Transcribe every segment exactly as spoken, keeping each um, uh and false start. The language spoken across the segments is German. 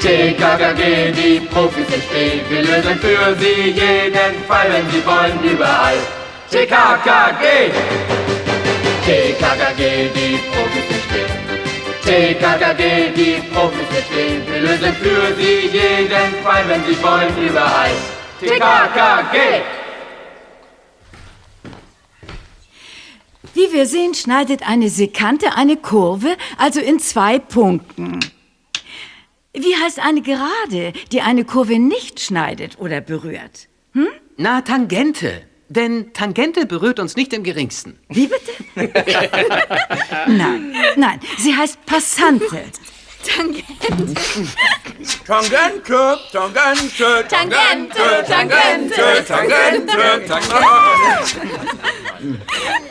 T K K G, die Profis in Spee. Wir lösen für Sie jeden Fall, wenn Sie wollen, überall. T K K G! T K K G, die Profis in Spee. T K K G, die Profis in Spee. Wir lösen für Sie jeden Fall, wenn Sie wollen, überall. T K K G! Wie wir sehen, schneidet eine Sekante eine Kurve, also in zwei Punkten. Wie heißt eine Gerade, die eine Kurve nicht schneidet oder berührt? Hm? Na, Tangente. Denn Tangente berührt uns nicht im Geringsten. Wie bitte? Nein, nein, sie heißt Passante. Tangente. Tangente, Tangente, Tangente, Tangente, Tangente, Tangente.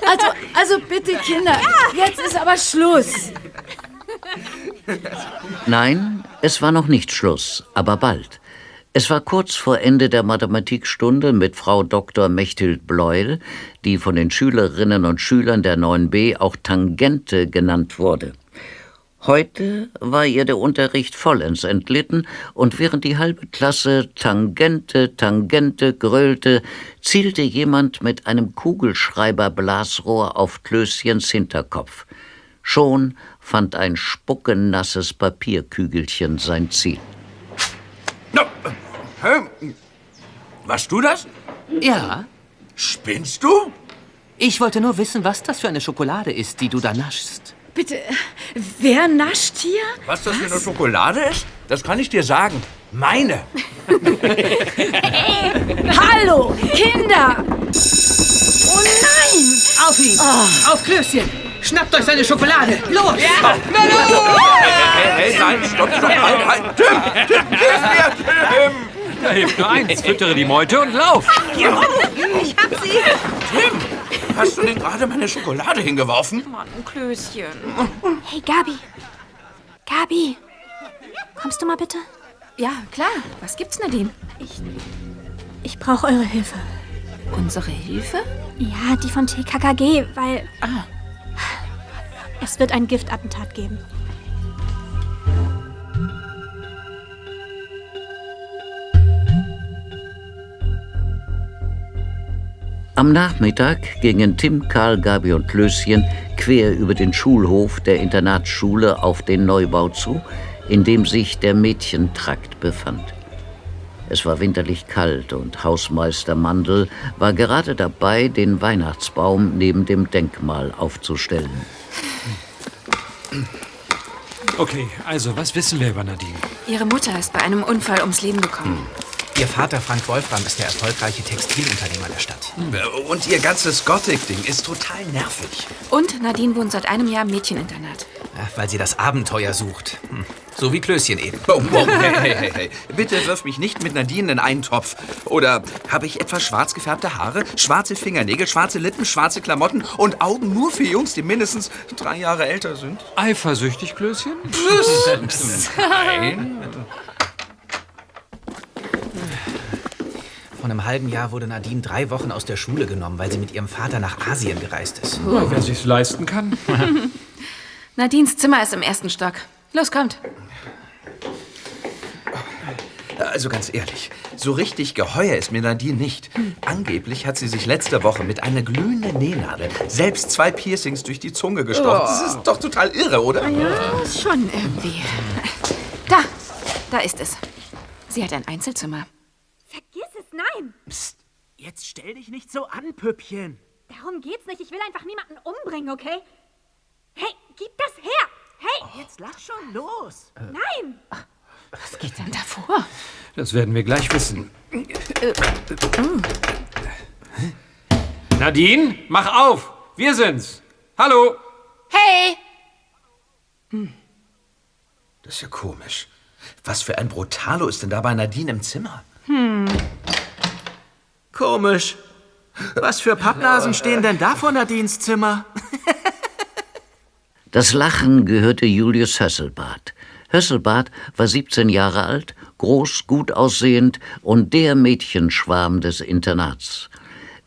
Also, also bitte, Kinder, jetzt ist aber Schluss. Nein, es war noch nicht Schluss, aber bald. Es war kurz vor Ende der Mathematikstunde mit Frau Doktor Mechthild Bleul, die von den Schülerinnen und Schülern der neun b auch Tangente genannt wurde. Heute war ihr der Unterricht vollends entglitten, und während die halbe Klasse Tangente, Tangente gröhlte, zielte jemand mit einem Kugelschreiberblasrohr auf Klößchens Hinterkopf. Schon fand ein spuckennasses Papierkügelchen sein Ziel. No, hä? Warst du das? Ja. Spinnst du? Ich wollte nur wissen, was das für eine Schokolade ist, die du da naschst. Bitte, wer nascht hier? Was das was? für eine Schokolade ist? Das kann ich dir sagen. Meine. Hey, hallo, Kinder! Oh nein! Auf ihn! Oh. Auf Klößchen! Schnappt euch seine Schokolade! Los! Ja. Na los! Hey, hey, nein, stopp, stopp, halt, halt! Tim! Tim, hilf mir, Tim! Da hilft nur eins, füttere die Meute und lauf! Ja, ich hab sie! Tim, hast du denn gerade meine Schokolade hingeworfen? Mann, ein Klößchen. Hey, Gabi! Gabi! Kommst du mal bitte? Ja, klar. Was gibt's, Nadine? Ich... Ich brauch eure Hilfe. Unsere Hilfe? Ja, die von T K K G, weil... Ah. Es wird ein Giftattentat geben. Am Nachmittag gingen Tim, Karl, Gabi und Klößchen quer über den Schulhof der Internatsschule auf den Neubau zu, in dem sich der Mädchentrakt befand. Es war winterlich kalt und Hausmeister Mandel war gerade dabei, den Weihnachtsbaum neben dem Denkmal aufzustellen. Okay, also, was wissen wir über Nadine? Ihre Mutter ist bei einem Unfall ums Leben gekommen. Hm. Ihr Vater Frank Wolfram ist der erfolgreiche Textilunternehmer der Stadt. Hm. Und ihr ganzes Gothic-Ding ist total nervig. Und Nadine wohnt seit einem Jahr im Mädcheninternat. Ach, weil sie das Abenteuer sucht. Hm. So wie Klößchen eben. Oh, oh, hey, hey, hey, hey. Bitte wirf mich nicht mit Nadine in einen Topf. Oder habe ich etwa schwarz gefärbte Haare, schwarze Fingernägel, schwarze Lippen, schwarze Klamotten und Augen nur für Jungs, die mindestens drei Jahre älter sind? Eifersüchtig, Klößchen? Nein. Vor einem halben Jahr wurde Nadine drei Wochen aus der Schule genommen, weil sie mit ihrem Vater nach Asien gereist ist. Oh. Ja, wer sich's leisten kann. Nadines Zimmer ist im ersten Stock. Los, kommt. Also ganz ehrlich, so richtig geheuer ist mir Nadine nicht. Hm. Angeblich hat sie sich letzte Woche mit einer glühenden Nähnadel selbst zwei Piercings durch die Zunge gestochen. Oh. Das ist doch total irre, oder? Ja, schon irgendwie. Da, da ist es. Sie hat ein Einzelzimmer. Vergiss es, nein. Psst, jetzt stell dich nicht so an, Püppchen. Darum geht's nicht. Ich will einfach niemanden umbringen, okay? Hey, gib das her. Hey, oh. Jetzt lach schon los. Äh. Nein. Was geht denn da vor? Das werden wir gleich wissen. Äh. Nadine, mach auf. Wir sind's. Hallo. Hey. Hm. Das ist ja komisch. Was für ein Brutalo ist denn da bei Nadine im Zimmer? Hm. Komisch. Was für Pappnasen stehen denn da vor Nadines Zimmer? Das Lachen gehörte Julius Hösselbart. Hösselbart war siebzehn Jahre alt, groß, gut aussehend und der Mädchenschwarm des Internats.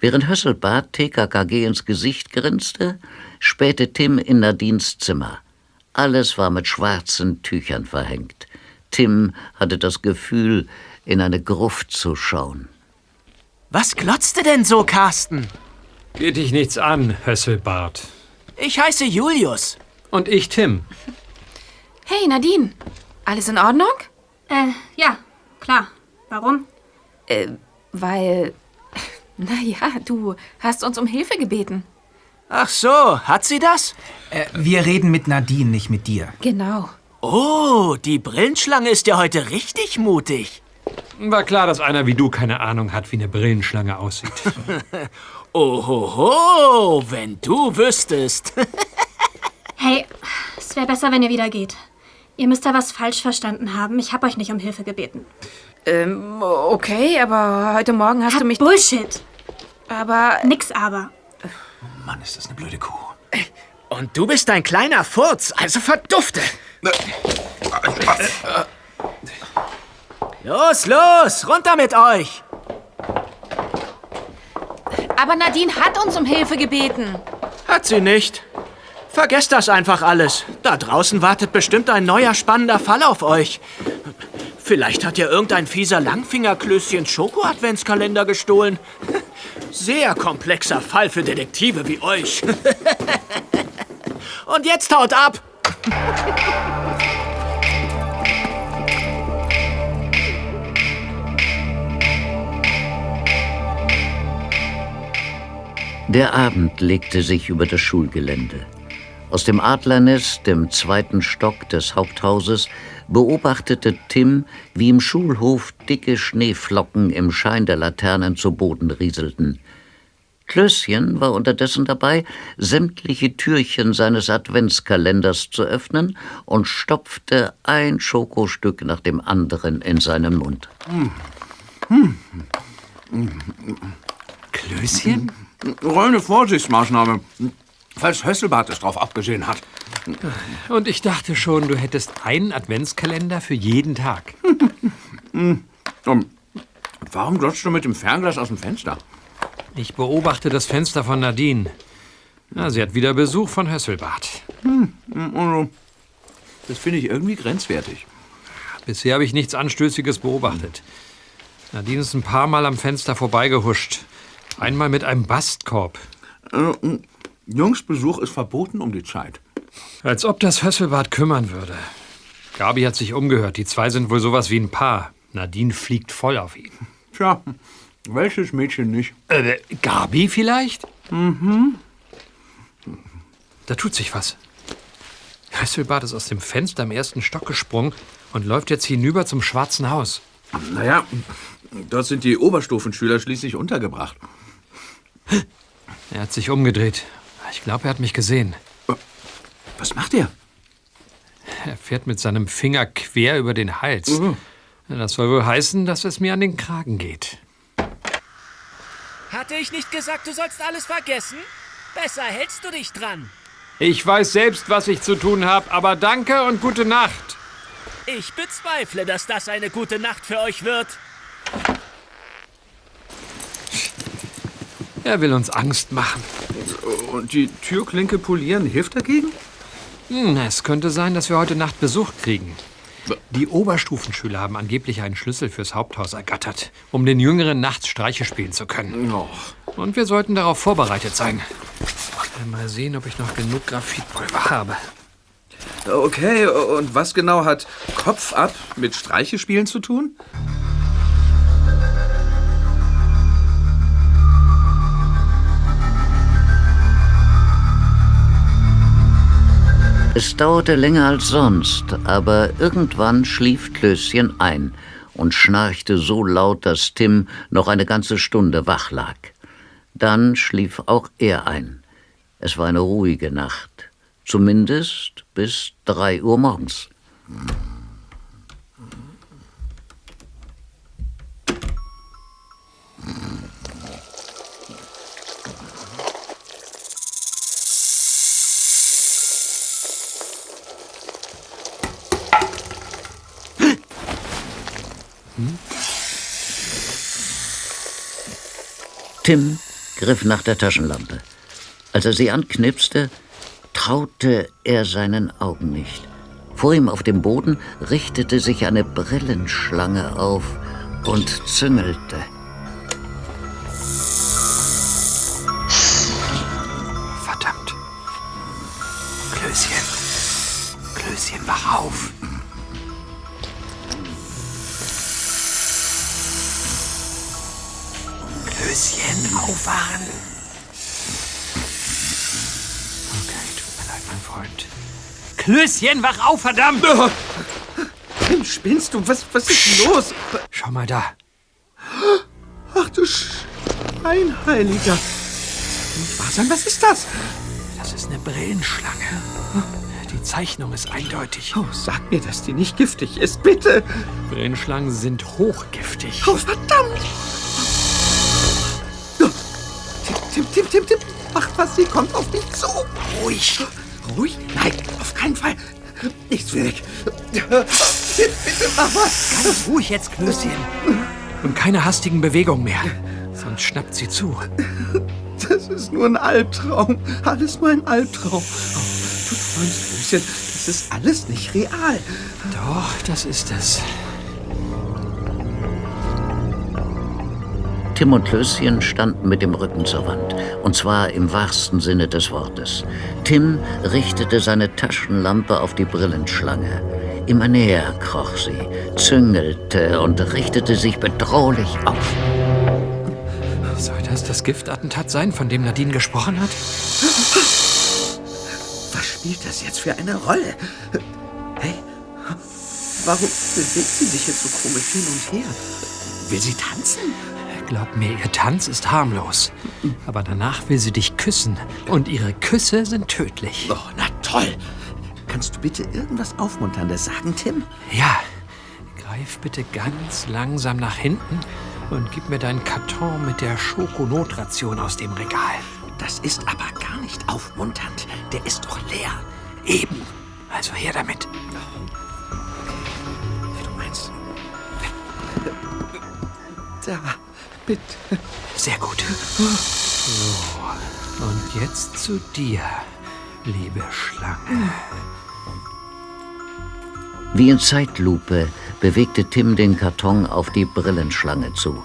Während Hösselbart T K K G ins Gesicht grinste, spähte Tim in Nadines Zimmer. Alles war mit schwarzen Tüchern verhängt. Tim hatte das Gefühl, in eine Gruft zu schauen. Was glotzte denn so, Carsten? Geht dich nichts an, Hösselbart. Ich heiße Julius. Und ich Tim. Hey, Nadine. Alles in Ordnung? Äh, ja, klar. Warum? Äh, weil... Naja, du hast uns um Hilfe gebeten. Ach so, hat sie das? Äh, wir reden mit Nadine, nicht mit dir. Genau. Oh, die Brillenschlange ist ja heute richtig mutig. War klar, dass einer wie du keine Ahnung hat, wie eine Brillenschlange aussieht. Ohoho, wenn du wüsstest. Hey, es wäre besser, wenn ihr wieder geht. Ihr müsst da was falsch verstanden haben. Ich habe euch nicht um Hilfe gebeten. Ähm, okay, aber heute Morgen hast Hat du mich... Bullshit! Aber... Nix aber. Oh Mann, ist das eine blöde Kuh. Und du bist ein kleiner Furz, also verdufte! Los, los! Runter mit euch! Aber Nadine hat uns um Hilfe gebeten. Hat sie nicht. Vergesst das einfach alles. Da draußen wartet bestimmt ein neuer spannender Fall auf euch. Vielleicht hat ja irgendein fieser Langfingerklößchen Schoko-Adventskalender gestohlen. Sehr komplexer Fall für Detektive wie euch. Und jetzt haut ab! Der Abend legte sich über das Schulgelände. Aus dem Adlernest, dem zweiten Stock des Haupthauses, beobachtete Tim, wie im Schulhof dicke Schneeflocken im Schein der Laternen zu Boden rieselten. Klößchen war unterdessen dabei, sämtliche Türchen seines Adventskalenders zu öffnen und stopfte ein Schokostück nach dem anderen in seinen Mund. Klößchen? Reine Vorsichtsmaßnahme. Falls Hösselbart es drauf abgesehen hat. Und ich dachte schon, du hättest einen Adventskalender für jeden Tag. Warum glotzt du mit dem Fernglas aus dem Fenster? Ich beobachte das Fenster von Nadine. Na, sie hat wieder Besuch von Hösselbart. Das finde ich irgendwie grenzwertig. Bisher habe ich nichts Anstößiges beobachtet. Nadine ist ein paar Mal am Fenster vorbeigehuscht. Einmal mit einem Bastkorb. Äh, Jungs Besuch ist verboten um die Zeit. Als ob das Hösselbart kümmern würde. Gabi hat sich umgehört. Die zwei sind wohl sowas wie ein Paar. Nadine fliegt voll auf ihn. Tja, welches Mädchen nicht? Äh, Gabi vielleicht? Mhm. Da tut sich was. Hösselbart ist aus dem Fenster im ersten Stock gesprungen und läuft jetzt hinüber zum Schwarzen Haus. Naja, dort sind die Oberstufenschüler schließlich untergebracht. Er hat sich umgedreht. Ich glaube, er hat mich gesehen. Was macht er? Er fährt mit seinem Finger quer über den Hals. Mhm. Das soll wohl heißen, dass es mir an den Kragen geht. Hatte ich nicht gesagt, du sollst alles vergessen? Besser hältst du dich dran. Ich weiß selbst, was ich zu tun habe, aber danke und gute Nacht. Ich bezweifle, dass das eine gute Nacht für euch wird. Er will uns Angst machen. Und die Türklinke polieren hilft dagegen? Hm, es könnte sein, dass wir heute Nacht Besuch kriegen. Die Oberstufenschüler haben angeblich einen Schlüssel fürs Haupthaus ergattert, um den Jüngeren nachts Streiche spielen zu können. Oh. Und wir sollten darauf vorbereitet sein. Mal sehen, ob ich noch genug Graphitpulver habe. Okay, und was genau hat Kopf ab mit Streiche spielen zu tun? Es dauerte länger als sonst, aber irgendwann schlief Klößchen ein und schnarchte so laut, dass Tim noch eine ganze Stunde wach lag. Dann schlief auch er ein. Es war eine ruhige Nacht, zumindest bis drei Uhr morgens. Tim griff nach der Taschenlampe. Als er sie anknipste, traute er seinen Augen nicht. Vor ihm auf dem Boden richtete sich eine Brillenschlange auf und züngelte. Verdammt. Klößchen. Klößchen, wach auf. Klößchen, aufwachen. Okay, tut mir leid, mein Freund. Klößchen, wach auf, verdammt! Oh. Spinnst du? Was, was ist denn los? Schau mal da. Ach du Scheinheiliger. Nicht wahr sein, was ist das? Das ist eine Brillenschlange. Die Zeichnung ist eindeutig. Oh, sag mir, dass die nicht giftig ist, bitte. Brillenschlangen sind hochgiftig. Oh, verdammt! Tim, Tim, Tim, Tim. Ach was, sie kommt auf mich zu. Ruhig. Ruhig? Nein, auf keinen Fall. Nichts will ich. Bitte, bitte, mach was. Ganz ruhig jetzt, Klößchen. Und keine hastigen Bewegungen mehr. Sonst schnappt sie zu. Das ist nur ein Albtraum. Alles mein Albtraum. Oh, du träumst, Klößchen. Das ist alles nicht real. Doch, das ist es. Tim und Klößchen standen mit dem Rücken zur Wand, und zwar im wahrsten Sinne des Wortes. Tim richtete seine Taschenlampe auf die Brillenschlange. Immer näher kroch sie, züngelte und richtete sich bedrohlich auf. Soll das das Giftattentat sein, von dem Nadine gesprochen hat? Was spielt das jetzt für eine Rolle? Hey, warum bewegt sie sich jetzt so komisch hin und her? Will sie tanzen? Glaub mir, ihr Tanz ist harmlos. Aber danach will sie dich küssen. Und ihre Küsse sind tödlich. Oh, na toll. Kannst du bitte irgendwas Aufmunterndes sagen, Tim? Ja. Greif bitte ganz langsam nach hinten und gib mir deinen Karton mit der Schokonotration aus dem Regal. Das ist aber gar nicht aufmunternd. Der ist doch leer. Eben. Also her damit. Wie du meinst. Da. Bitte. Sehr gut. So, und jetzt zu dir, liebe Schlange. Wie in Zeitlupe bewegte Tim den Karton auf die Brillenschlange zu.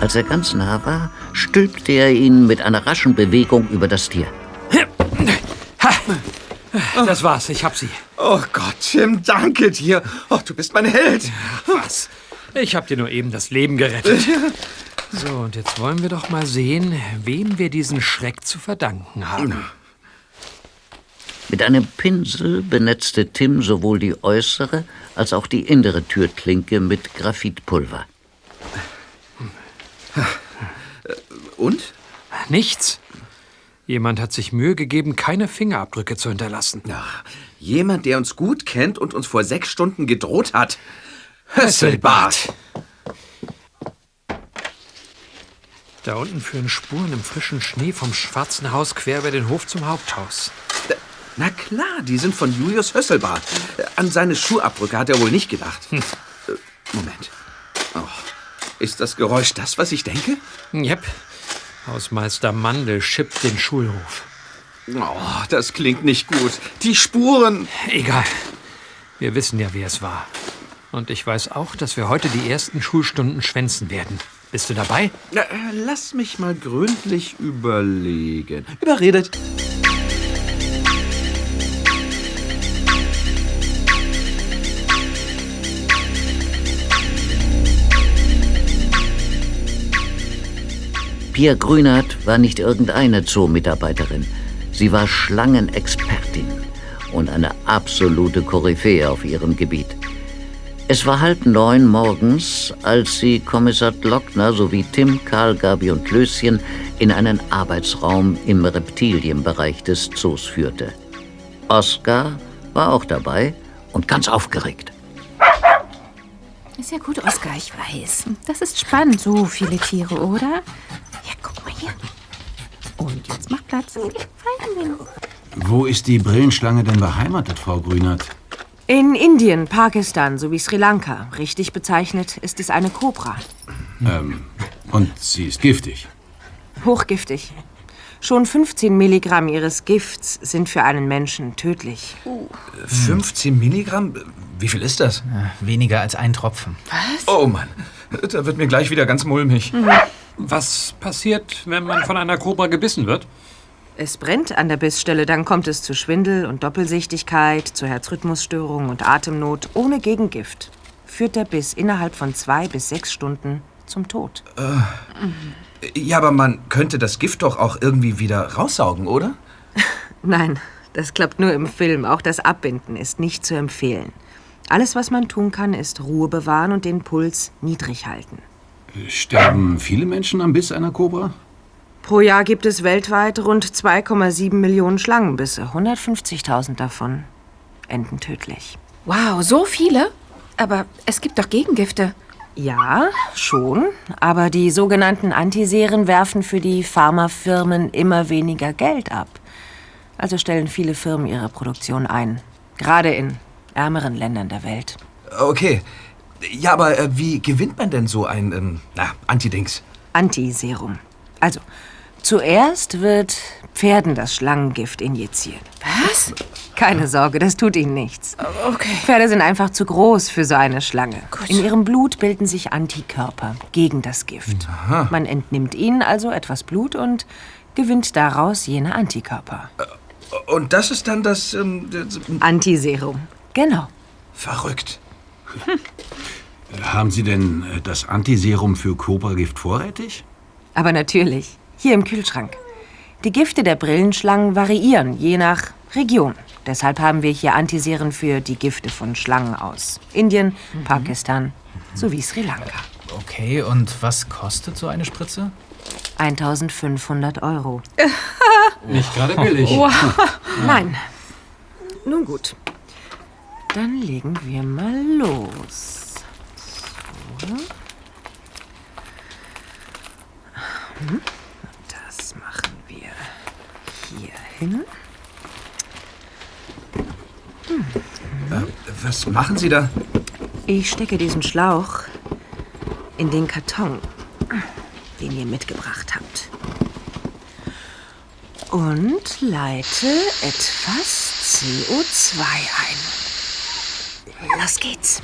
Als er ganz nah war, stülpte er ihn mit einer raschen Bewegung über das Tier. Das war's, ich hab sie. Oh Gott, Tim, danke dir. Oh, du bist mein Held. Ach, was? Ich hab dir nur eben das Leben gerettet. So, und jetzt wollen wir doch mal sehen, wem wir diesen Schreck zu verdanken haben. Mit einem Pinsel benetzte Tim sowohl die äußere als auch die innere Türklinke mit Graphitpulver. Und? Nichts. Jemand hat sich Mühe gegeben, keine Fingerabdrücke zu hinterlassen. Ach, jemand, der uns gut kennt und uns vor sechs Stunden gedroht hat. Hösselbart! Da unten führen Spuren im frischen Schnee vom Schwarzen Haus quer über den Hof zum Haupthaus. Na klar, die sind von Julius Hösselbart. An seine Schuhabdrücke hat er wohl nicht gedacht. Hm. Moment. Oh, ist das Geräusch das, was ich denke? Jep. Hausmeister Mandel schippt den Schulhof. Oh, das klingt nicht gut. Die Spuren! Egal. Wir wissen ja, wer es war. Und ich weiß auch, dass wir heute die ersten Schulstunden schwänzen werden. Bist du dabei? Lass mich mal gründlich überlegen. Überredet. Pia Grünert war nicht irgendeine Zoo-Mitarbeiterin. Sie war Schlangenexpertin und eine absolute Koryphäe auf ihrem Gebiet. Es war halb neun morgens, als sie Kommissar Glockner sowie Tim, Karl, Gabi und Klößchen in einen Arbeitsraum im Reptilienbereich des Zoos führte. Oskar war auch dabei und ganz aufgeregt. Ist ja gut, Oskar, ich weiß. Das ist spannend, so viele Tiere, oder? Ja, guck mal hier. Und jetzt mach Platz. Wo ist die Brillenschlange denn beheimatet, Frau Grünert? In Indien, Pakistan sowie Sri Lanka. Richtig bezeichnet ist es eine Kobra. Ähm, und sie ist giftig? Hochgiftig. Schon fünfzehn Milligramm ihres Gifts sind für einen Menschen tödlich. Uh. fünfzehn Milligramm? Wie viel ist das? Weniger als ein Tropfen. Was? Oh Mann, da wird mir gleich wieder ganz mulmig. Mhm. Was passiert, wenn man von einer Kobra gebissen wird? Es brennt an der Bissstelle, dann kommt es zu Schwindel und Doppelsichtigkeit, zu Herzrhythmusstörungen und Atemnot ohne Gegengift. Führt der Biss innerhalb von zwei bis sechs Stunden zum Tod. Äh, mhm. Ja, aber man könnte das Gift doch auch irgendwie wieder raussaugen, oder? Nein, das klappt nur im Film. Auch das Abbinden ist nicht zu empfehlen. Alles, was man tun kann, ist Ruhe bewahren und den Puls niedrig halten. Sterben viele Menschen am Biss einer Kobra? Pro Jahr gibt es weltweit rund zwei Komma sieben Millionen Schlangenbisse. hundertfünfzigtausend davon enden tödlich. Wow, so viele? Aber es gibt doch Gegengifte. Ja, schon. Aber die sogenannten Antiseren werfen für die Pharmafirmen immer weniger Geld ab. Also stellen viele Firmen ihre Produktion ein. Gerade in ärmeren Ländern der Welt. Okay. Ja, aber äh, wie gewinnt man denn so ein ähm, na, Antidings? Antiserum. Also, zuerst wird Pferden das Schlangengift injiziert. Was? Keine Sorge, das tut ihnen nichts. Okay. Pferde sind einfach zu groß für so eine Schlange. Gut. In ihrem Blut bilden sich Antikörper gegen das Gift. Aha. Man entnimmt ihnen also etwas Blut und gewinnt daraus jene Antikörper. Und das ist dann das... Ähm, das Antiserum, genau. Verrückt. Hm. Haben Sie denn das Antiserum für Kobragift vorrätig? Aber natürlich, hier im Kühlschrank. Die Gifte der Brillenschlangen variieren, je nach Region. Deshalb haben wir hier Antiseren für die Gifte von Schlangen aus Indien, mhm. Pakistan mhm. sowie Sri Lanka. Okay, und was kostet so eine Spritze? eintausendfünfhundert Euro. Nicht gerade billig. Wow. Nein. Nun gut. Dann legen wir mal los. So. Mhm. Das machen wir hier hin. Hm. Äh, was machen Sie da? Ich stecke diesen Schlauch in den Karton, den ihr mitgebracht habt. Und leite etwas C O zwei ein. Los geht's.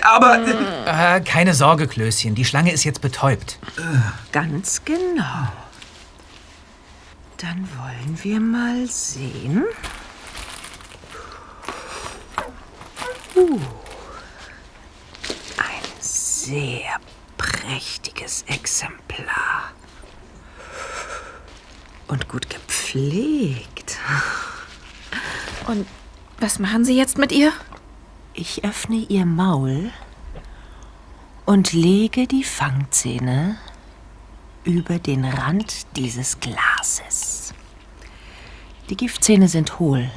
Aber... Äh, äh, keine Sorge, Klößchen. Die Schlange ist jetzt betäubt. Ganz genau. Dann wollen wir mal sehen. Uh, ein sehr prächtiges Exemplar. Und gut gepflegt. Und was machen Sie jetzt mit ihr? Ich öffne ihr Maul und lege die Fangzähne über den Rand dieses Glases. Die Giftzähne sind hohl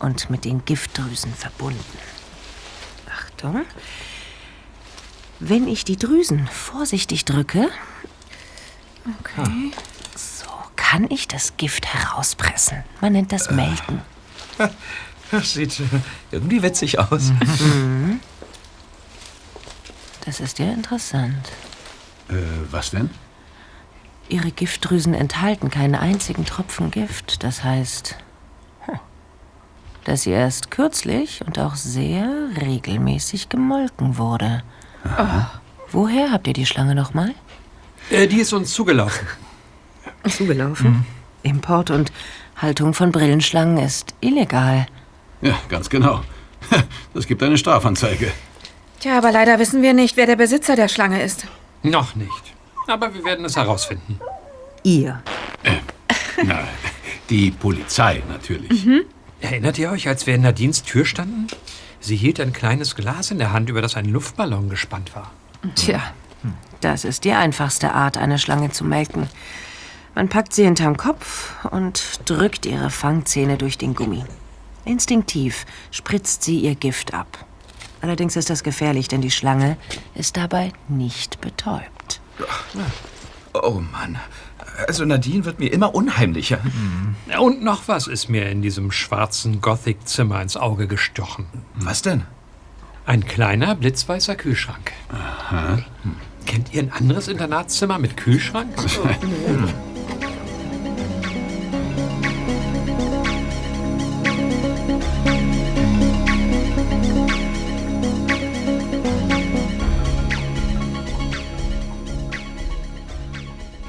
und mit den Giftdrüsen verbunden. Achtung! Wenn ich die Drüsen vorsichtig drücke, okay. So kann ich das Gift herauspressen. Man nennt das Melken. Äh. Das sieht irgendwie witzig aus. Mhm. Das ist ja interessant. Äh, was denn? Ihre Giftdrüsen enthalten keinen einzigen Tropfen Gift. Das heißt, dass sie erst kürzlich und auch sehr regelmäßig gemolken wurde. Aha. Woher habt ihr die Schlange nochmal? Äh, die ist uns zugelaufen. Zugelaufen? Mhm. Import und Haltung von Brillenschlangen ist illegal. Ja, ganz genau. Das gibt eine Strafanzeige. Tja, aber leider wissen wir nicht, wer der Besitzer der Schlange ist. Noch nicht. Aber wir werden es herausfinden. Ihr? Äh, na, die Polizei natürlich. Mhm. Erinnert ihr euch, als wir in Nadines Tür standen? Sie hielt ein kleines Glas in der Hand, über das ein Luftballon gespannt war. Tja, das ist die einfachste Art, eine Schlange zu melken. Man packt sie hinterm Kopf und drückt ihre Fangzähne durch den Gummi. Instinktiv spritzt sie ihr Gift ab. Allerdings ist das gefährlich, denn die Schlange ist dabei nicht betäubt. Oh Mann, also Nadine wird mir immer unheimlicher. Mhm. Und noch was ist mir in diesem schwarzen Gothic-Zimmer ins Auge gestochen. Was denn? Ein kleiner blitzweißer Kühlschrank. Aha. Kennt ihr ein anderes Internatszimmer mit Kühlschrank?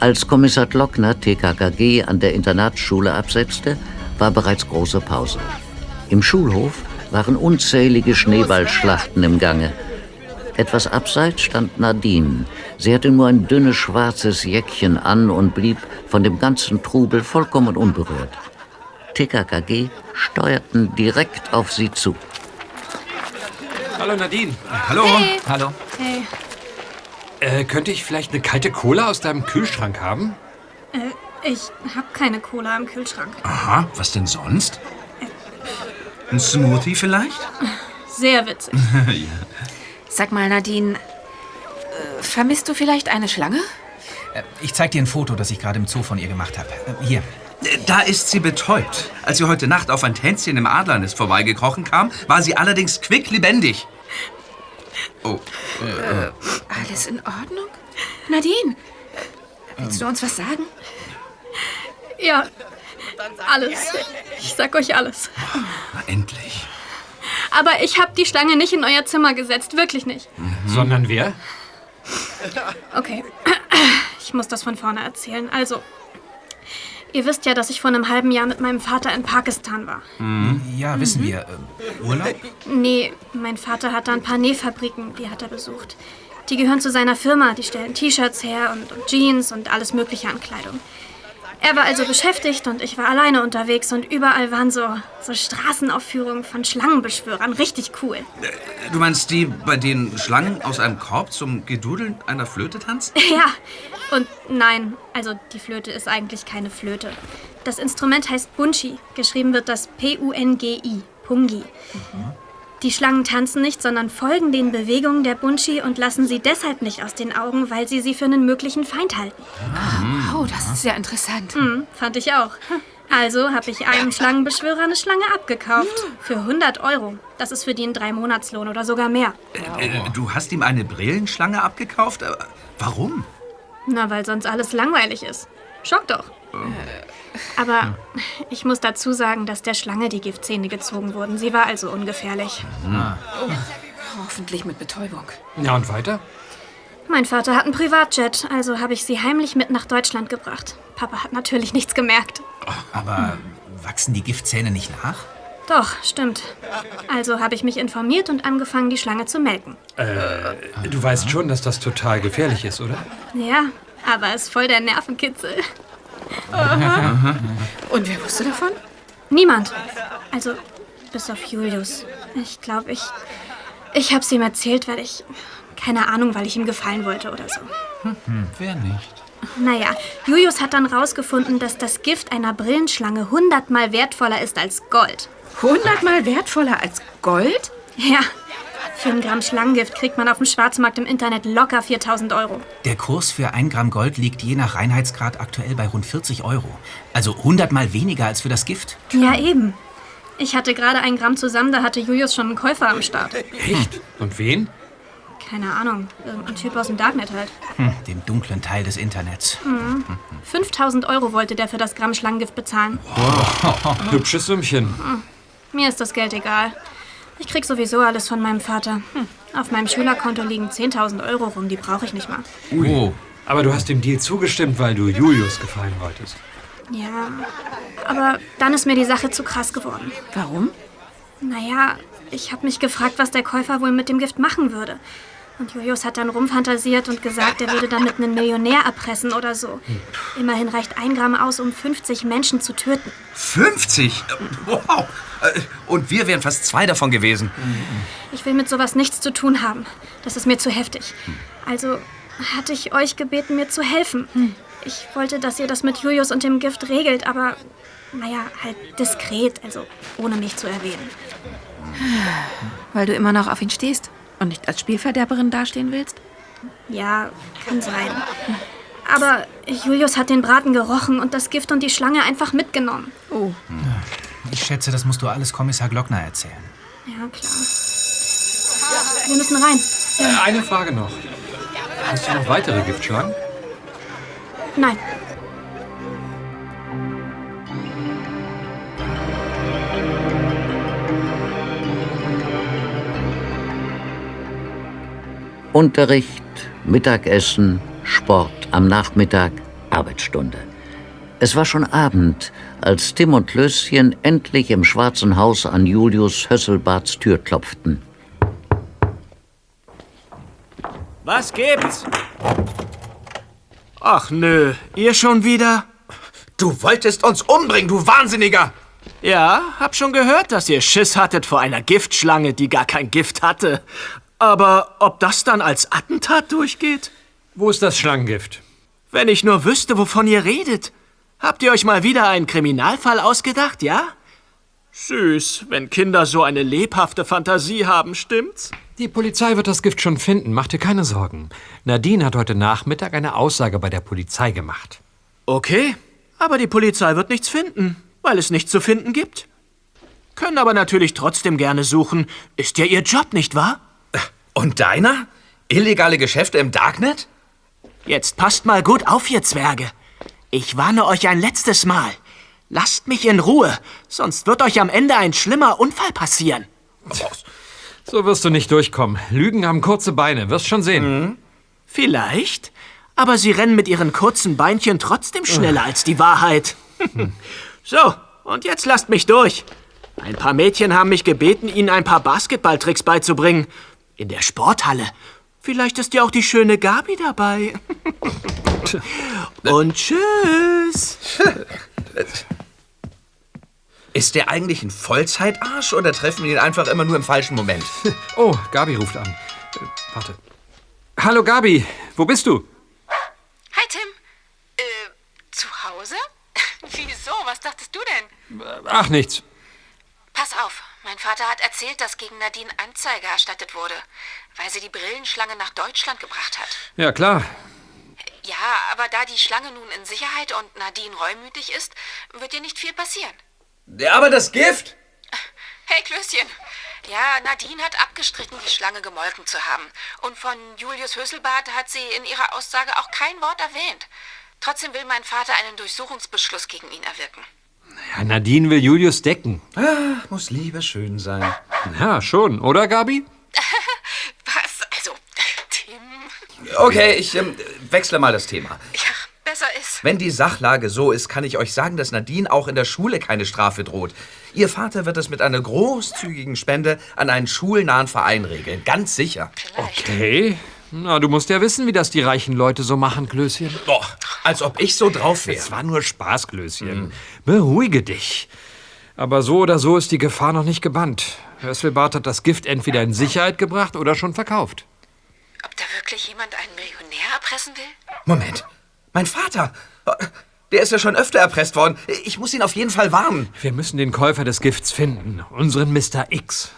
Als Kommissar Glockner T K K G an der Internatsschule absetzte, war bereits große Pause. Im Schulhof waren unzählige Schneeballschlachten im Gange. Etwas abseits stand Nadine. Sie hatte nur ein dünnes schwarzes Jäckchen an und blieb von dem ganzen Trubel vollkommen unberührt. T K K G steuerten direkt auf sie zu. Hallo Nadine. Hallo. Hey. Hallo. Hey. Äh, könnte ich vielleicht eine kalte Cola aus deinem Kühlschrank haben? Äh, ich habe keine Cola im Kühlschrank. Aha, was denn sonst? Ein Smoothie vielleicht? Sehr witzig. Ja. Sag mal, Nadine, äh, vermisst du vielleicht eine Schlange? Äh, ich zeig dir ein Foto, das ich gerade im Zoo von ihr gemacht habe. Äh, hier. Da ist sie betäubt. Als sie heute Nacht auf ein Tänzchen im Adlernest vorbeigekrochen kam, war sie allerdings quicklebendig. Oh. Äh, äh, alles in Ordnung? Nadine, willst ähm. du uns was sagen? Ja, alles. Ich sag euch alles. Na, endlich. Aber ich habe die Schlange nicht in euer Zimmer gesetzt, wirklich nicht. Mhm. Sondern wer? Okay, ich muss das von vorne erzählen. Also... Ihr wisst ja, dass ich vor einem halben Jahr mit meinem Vater in Pakistan war. Mhm. Ja, wissen mhm. wir. Ähm, Urlaub? Nee, mein Vater hat da ein paar Nähfabriken, die hat er besucht. Die gehören zu seiner Firma, die stellen T-Shirts her und, und Jeans und alles mögliche an Kleidung. Er war also beschäftigt und ich war alleine unterwegs und überall waren so, so Straßenaufführungen von Schlangenbeschwörern. Richtig cool. Äh, du meinst die, bei denen Schlangen aus einem Korb zum Gedudeln einer Flöte tanzen? Ja. Und nein, also die Flöte ist eigentlich keine Flöte. Das Instrument heißt Pungi. Geschrieben wird das P U N G I, Pungi. Mhm. Die Schlangen tanzen nicht, sondern folgen den Bewegungen der Pungi und lassen sie deshalb nicht aus den Augen, weil sie sie für einen möglichen Feind halten. Mhm. Oh, das ist ja interessant. Mhm, fand ich auch. Also habe ich einem Schlangenbeschwörer eine Schlange abgekauft. Für hundert Euro. Das ist für die ein Drei-Monatslohn oder sogar mehr. Äh, äh, du hast ihm eine Brillenschlange abgekauft? Warum? Na, weil sonst alles langweilig ist. Schock doch. Aber ich muss dazu sagen, dass der Schlange die Giftzähne gezogen wurden. Sie war also ungefährlich. Na. Oh. Hoffentlich mit Betäubung. Ja, und weiter? Mein Vater hat einen Privatjet, also habe ich sie heimlich mit nach Deutschland gebracht. Papa hat natürlich nichts gemerkt. Aber wachsen die Giftzähne nicht nach? Doch, stimmt. Also habe ich mich informiert und angefangen, die Schlange zu melken. Äh, du weißt schon, dass das total gefährlich ist, oder? Ja, aber es ist voll der Nervenkitzel. Aha. Und wer wusste davon? Niemand. Also, bis auf Julius. Ich glaube, ich... Ich habe es ihm erzählt, weil ich... Keine Ahnung, weil ich ihm gefallen wollte oder so. Hm, wer nicht? Naja, Julius hat dann rausgefunden, dass das Gift einer Brillenschlange hundertmal wertvoller ist als Gold. Hundertmal wertvoller als Gold? Ja. Für ein Gramm Schlangengift kriegt man auf dem Schwarzmarkt im Internet locker viertausend Euro. Der Kurs für ein Gramm Gold liegt je nach Reinheitsgrad aktuell bei rund vierzig Euro. Also hundertmal weniger als für das Gift. Ja, eben. Ich hatte gerade ein Gramm zusammen, da hatte Julius schon einen Käufer am Start. Echt? Und wen? Keine Ahnung, irgendein Typ aus dem Darknet halt. Hm, dem dunklen Teil des Internets. Mhm. fünftausend Euro wollte der für das Gramm Schlangengift bezahlen. Wow. Hübsches Sümmchen. Mhm. Mir ist das Geld egal. Ich krieg sowieso alles von meinem Vater. Hm. Auf meinem Schülerkonto liegen zehntausend Euro rum, die brauche ich nicht mal. Oh, aber du hast dem Deal zugestimmt, weil du Julius gefallen wolltest. Ja, aber dann ist mir die Sache zu krass geworden. Warum? Naja, ich habe mich gefragt, was der Käufer wohl mit dem Gift machen würde. Und Julius hat dann rumfantasiert und gesagt, er würde damit einen Millionär erpressen oder so. Immerhin reicht ein Gramm aus, um fünfzig Menschen zu töten. fünfzig? Wow! Und wir wären fast zwei davon gewesen. Ich will mit sowas nichts zu tun haben. Das ist mir zu heftig. Also hatte ich euch gebeten, mir zu helfen. Ich wollte, dass ihr das mit Julius und dem Gift regelt, aber naja, halt diskret, also ohne mich zu erwähnen. Weil du immer noch auf ihn stehst. Und nicht als Spielverderberin dastehen willst? Ja, kann sein. Aber Julius hat den Braten gerochen und das Gift und die Schlange einfach mitgenommen. Oh. Ich schätze, das musst du alles Kommissar Glockner erzählen. Ja, klar. Wir müssen rein. Ja. Eine Frage noch. Hast du noch weitere Giftschlangen? Nein. Unterricht, Mittagessen, Sport am Nachmittag, Arbeitsstunde. Es war schon Abend, als Tim und Löschen endlich im Schwarzen Haus an Julius Hösselbarts Tür klopften. Was gibt's? Ach nö, ihr schon wieder? Du wolltest uns umbringen, du Wahnsinniger! Ja, hab schon gehört, dass ihr Schiss hattet vor einer Giftschlange, die gar kein Gift hatte. Aber ob das dann als Attentat durchgeht? Wo ist das Schlangengift? Wenn ich nur wüsste, wovon ihr redet. Habt ihr euch mal wieder einen Kriminalfall ausgedacht, ja? Süß, wenn Kinder so eine lebhafte Fantasie haben, stimmt's? Die Polizei wird das Gift schon finden, mach dir keine Sorgen. Nadine hat heute Nachmittag eine Aussage bei der Polizei gemacht. Okay, aber die Polizei wird nichts finden, weil es nichts zu finden gibt. Können aber natürlich trotzdem gerne suchen. Ist ja ihr Job, nicht wahr? Und deiner? Illegale Geschäfte im Darknet? Jetzt passt mal gut auf, ihr Zwerge. Ich warne euch ein letztes Mal. Lasst mich in Ruhe, sonst wird euch am Ende ein schlimmer Unfall passieren. So wirst du nicht durchkommen. Lügen haben kurze Beine, wirst schon sehen. Mhm. Vielleicht, aber sie rennen mit ihren kurzen Beinchen trotzdem schneller mhm. als die Wahrheit. So, und jetzt lasst mich durch. Ein paar Mädchen haben mich gebeten, ihnen ein paar Basketballtricks beizubringen. In der Sporthalle. Vielleicht ist ja auch die schöne Gabi dabei. Und tschüss. Ist der eigentlich ein Vollzeitarsch oder treffen wir ihn einfach immer nur im falschen Moment? Oh, Gabi ruft an. Äh, warte. Hallo Gabi, wo bist du? Hi Tim. Äh, zu Hause? Wieso? Was dachtest du denn? Ach, nichts. Pass auf, mein Vater hat erzählt, dass gegen Nadine Anzeige erstattet wurde, weil sie die Brillenschlange nach Deutschland gebracht hat. Ja, klar. Ja, aber da die Schlange nun in Sicherheit und Nadine reumütig ist, wird ihr nicht viel passieren. Ja, aber das Gift? Hey, Klößchen. Ja, Nadine hat abgestritten, die Schlange gemolken zu haben. Und von Julius Hösselbart hat sie in ihrer Aussage auch kein Wort erwähnt. Trotzdem will mein Vater einen Durchsuchungsbeschluss gegen ihn erwirken. Ja, Nadine will Julius decken. Ah, muss Liebe schön sein. Ja, schon, oder, Gabi? Was? Also, Tim... Okay, ich ähm, wechsle mal das Thema. Ja, besser ist. Wenn die Sachlage so ist, kann ich euch sagen, dass Nadine auch in der Schule keine Strafe droht. Ihr Vater wird es mit einer großzügigen Spende an einen schulnahen Verein regeln. Ganz sicher. Vielleicht. Okay. Na, du musst ja wissen, wie das die reichen Leute so machen, Klößchen. Boah, als ob ich so drauf wäre. Es war nur Spaß, Klößchen. Mhm. Beruhige dich. Aber so oder so ist die Gefahr noch nicht gebannt. Hösselbart hat das Gift entweder in Sicherheit gebracht oder schon verkauft. Ob da wirklich jemand einen Millionär erpressen will? Moment, mein Vater. Der ist ja schon öfter erpresst worden. Ich muss ihn auf jeden Fall warnen. Wir müssen den Käufer des Gifts finden, unseren Mister X.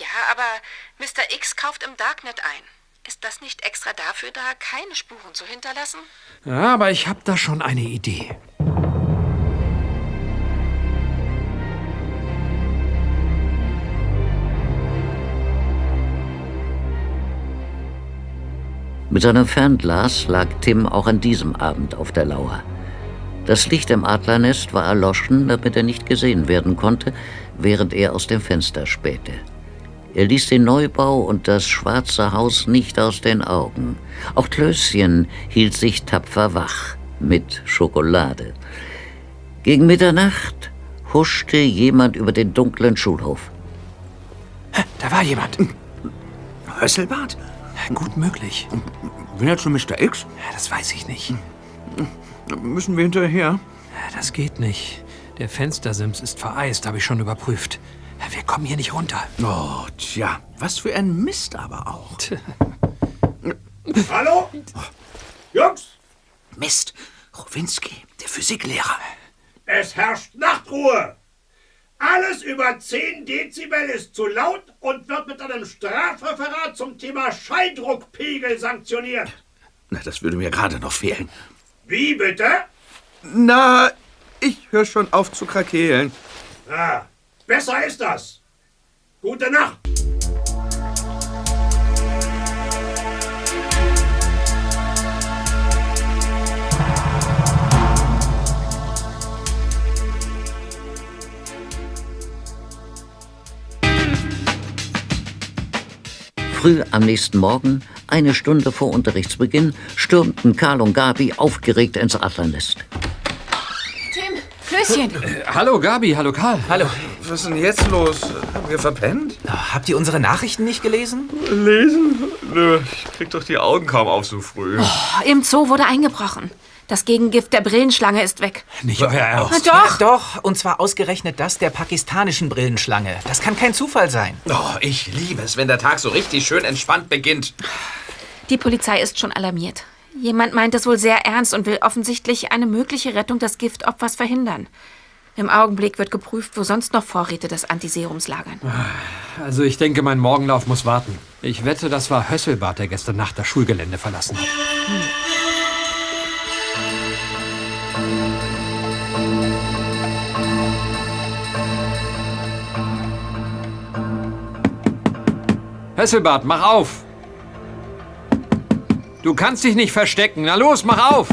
Ja, aber Mister X kauft im Darknet ein. Ist das nicht extra dafür da, keine Spuren zu hinterlassen? Ja, aber ich habe da schon eine Idee. Mit seinem Fernglas lag Tim auch an diesem Abend auf der Lauer. Das Licht im Adlernest war erloschen, damit er nicht gesehen werden konnte, während er aus dem Fenster spähte. Er ließ den Neubau und das Schwarze Haus nicht aus den Augen. Auch Klößchen hielt sich tapfer wach mit Schokolade. Gegen Mitternacht huschte jemand über den dunklen Schulhof. Da war jemand. Hösselbart? Gut möglich. Bin er zu Mister X? Ja, das weiß ich nicht. Müssen wir hinterher? Das geht nicht. Der Fenstersims ist vereist, habe ich schon überprüft. Wir kommen hier nicht runter. Oh, tja. Was für ein Mist aber auch. Hallo? Jungs? Mist. Rowinski, der Physiklehrer. Es herrscht Nachtruhe. Alles über zehn Dezibel ist zu laut und wird mit einem Strafreferat zum Thema Schalldruckpegel sanktioniert. Na, das würde mir gerade noch fehlen. Wie bitte? Na, ich höre schon auf zu krakeelen. Ah. Besser ist das. Gute Nacht. Früh am nächsten Morgen, eine Stunde vor Unterrichtsbeginn, stürmten Karl und Gabi aufgeregt ins Adlernest. Tim, Klößchen! Äh, hallo Gabi, hallo Karl. Hallo. Was ist denn jetzt los? Haben wir verpennt? Habt ihr unsere Nachrichten nicht gelesen? Lesen? Nö, ich krieg doch die Augen kaum auf so früh. Oh, im Zoo wurde eingebrochen. Das Gegengift der Brillenschlange ist weg. Nicht euer Ernst? Doch. Doch, und zwar ausgerechnet das der pakistanischen Brillenschlange. Das kann kein Zufall sein. Oh, ich liebe es, wenn der Tag so richtig schön entspannt beginnt. Die Polizei ist schon alarmiert. Jemand meint es wohl sehr ernst und will offensichtlich eine mögliche Rettung des Giftopfers verhindern. Im Augenblick wird geprüft, wo sonst noch Vorräte des Antiserums lagern. Also ich denke, mein Morgenlauf muss warten. Ich wette, das war Hösselbart, der gestern Nacht das Schulgelände verlassen hat. Hm. Hösselbart, mach auf! Du kannst dich nicht verstecken. Na los, mach auf!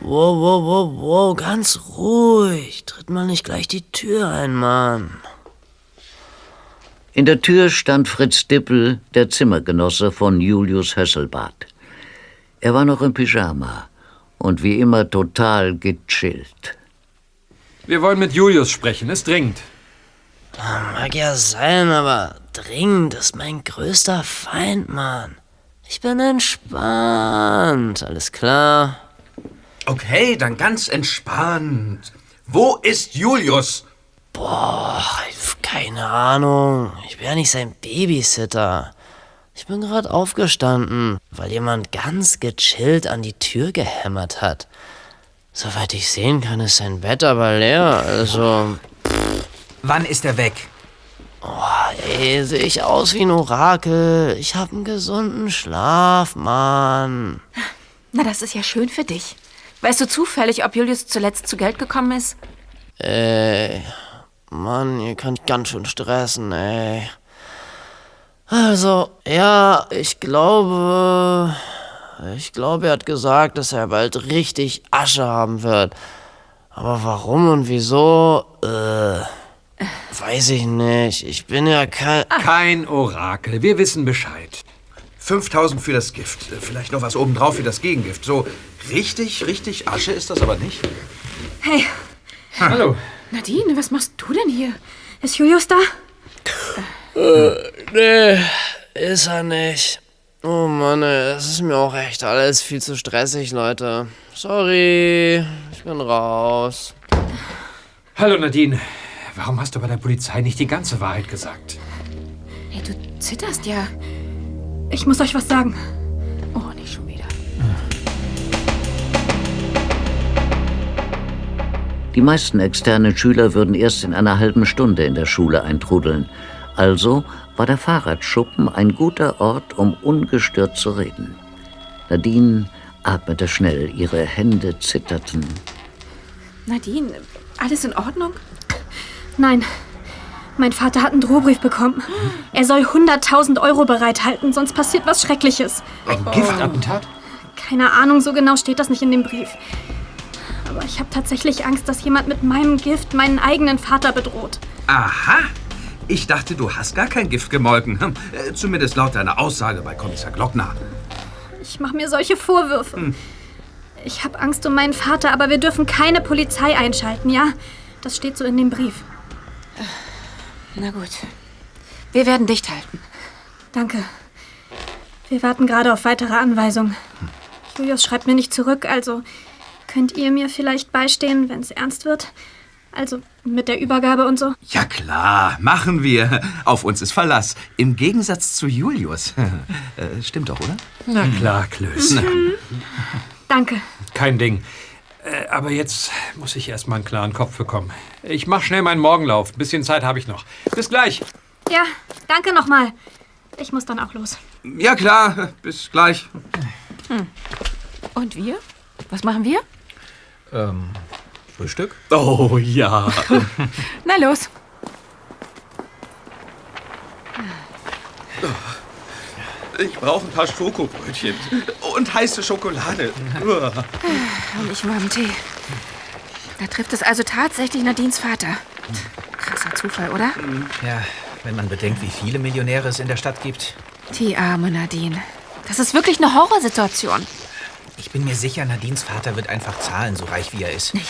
Wow, wow, wow, wow, ganz ruhig. Tritt mal nicht gleich die Tür ein, Mann. In der Tür stand Fritz Dippel, der Zimmergenosse von Julius Hösselbart. Er war noch im Pyjama und wie immer total gechillt. Wir wollen mit Julius sprechen, ist dringend. Mag ja sein, aber dringend ist mein größter Feind, Mann. Ich bin entspannt, alles klar. Okay, dann ganz entspannt. Wo ist Julius? Boah, keine Ahnung. Ich bin ja nicht sein Babysitter. Ich bin gerade aufgestanden, weil jemand ganz gechillt an die Tür gehämmert hat. Soweit ich sehen kann, ist sein Bett aber leer, also... Wann ist er weg? Oh, ey, sehe ich aus wie ein Orakel. Ich habe einen gesunden Schlaf, Mann. Na, das ist ja schön für dich. Weißt du zufällig, ob Julius zuletzt zu Geld gekommen ist? Ey, Mann, ihr könnt ganz schön stressen, ey. Also, ja, ich glaube... Ich glaube, er hat gesagt, dass er bald richtig Asche haben wird. Aber warum und wieso? Äh... Weiß ich nicht. Ich bin ja kein... Ah. Kein Orakel. Wir wissen Bescheid. fünftausend für das Gift. Vielleicht noch was obendrauf für das Gegengift. So richtig, richtig Asche ist das aber nicht. Hey. Ha. Hallo. Nadine, was machst du denn hier? Ist Julius da? Äh, nee, ist er nicht. Oh Mann, es ist mir auch echt alles viel zu stressig, Leute. Sorry, ich bin raus. Hallo Nadine. Warum hast du bei der Polizei nicht die ganze Wahrheit gesagt? Hey, du zitterst ja. Ich muss euch was sagen. Oh, nicht schon wieder. Die meisten externen Schüler würden erst in einer halben Stunde in der Schule eintrudeln. Also war der Fahrradschuppen ein guter Ort, um ungestört zu reden. Nadine atmete schnell, ihre Hände zitterten. Nadine, alles in Ordnung? Nein, mein Vater hat einen Drohbrief bekommen. Er soll hunderttausend Euro bereithalten, sonst passiert was Schreckliches. Ein Giftattentat? Keine Ahnung, so genau steht das nicht in dem Brief. Aber ich habe tatsächlich Angst, dass jemand mit meinem Gift meinen eigenen Vater bedroht. Aha, ich dachte, du hast gar kein Gift gemolken. Zumindest laut deiner Aussage bei Kommissar Glockner. Ich mache mir solche Vorwürfe. Hm. Ich habe Angst um meinen Vater, aber wir dürfen keine Polizei einschalten, ja? Das steht so in dem Brief. Na gut. Wir werden dicht halten. Danke. Wir warten gerade auf weitere Anweisungen. Julius schreibt mir nicht zurück, also könnt ihr mir vielleicht beistehen, wenn es ernst wird? Also mit der Übergabe und so? Ja klar, machen wir. Auf uns ist Verlass. Im Gegensatz zu Julius. äh, stimmt doch, oder? Na klar, Klöß. Mhm. Danke. Kein Ding. Aber jetzt muss ich erst mal einen klaren Kopf bekommen. Ich mach schnell meinen Morgenlauf. Ein bisschen Zeit habe ich noch. Bis gleich. Ja, danke nochmal. Ich muss dann auch los. Ja, klar. Bis gleich. Hm. Und wir? Was machen wir? Ähm, Frühstück? Oh, ja. Na los. Ich brauche ein paar Schokobrötchen und heiße Schokolade. Und ich mache einen Tee. Da trifft es also tatsächlich Nadines Vater. Krasser Zufall, oder? Ja, wenn man bedenkt, wie viele Millionäre es in der Stadt gibt. Die arme Nadine. Das ist wirklich eine Horrorsituation. Ich bin mir sicher, Nadines Vater wird einfach zahlen, so reich wie er ist. Ja.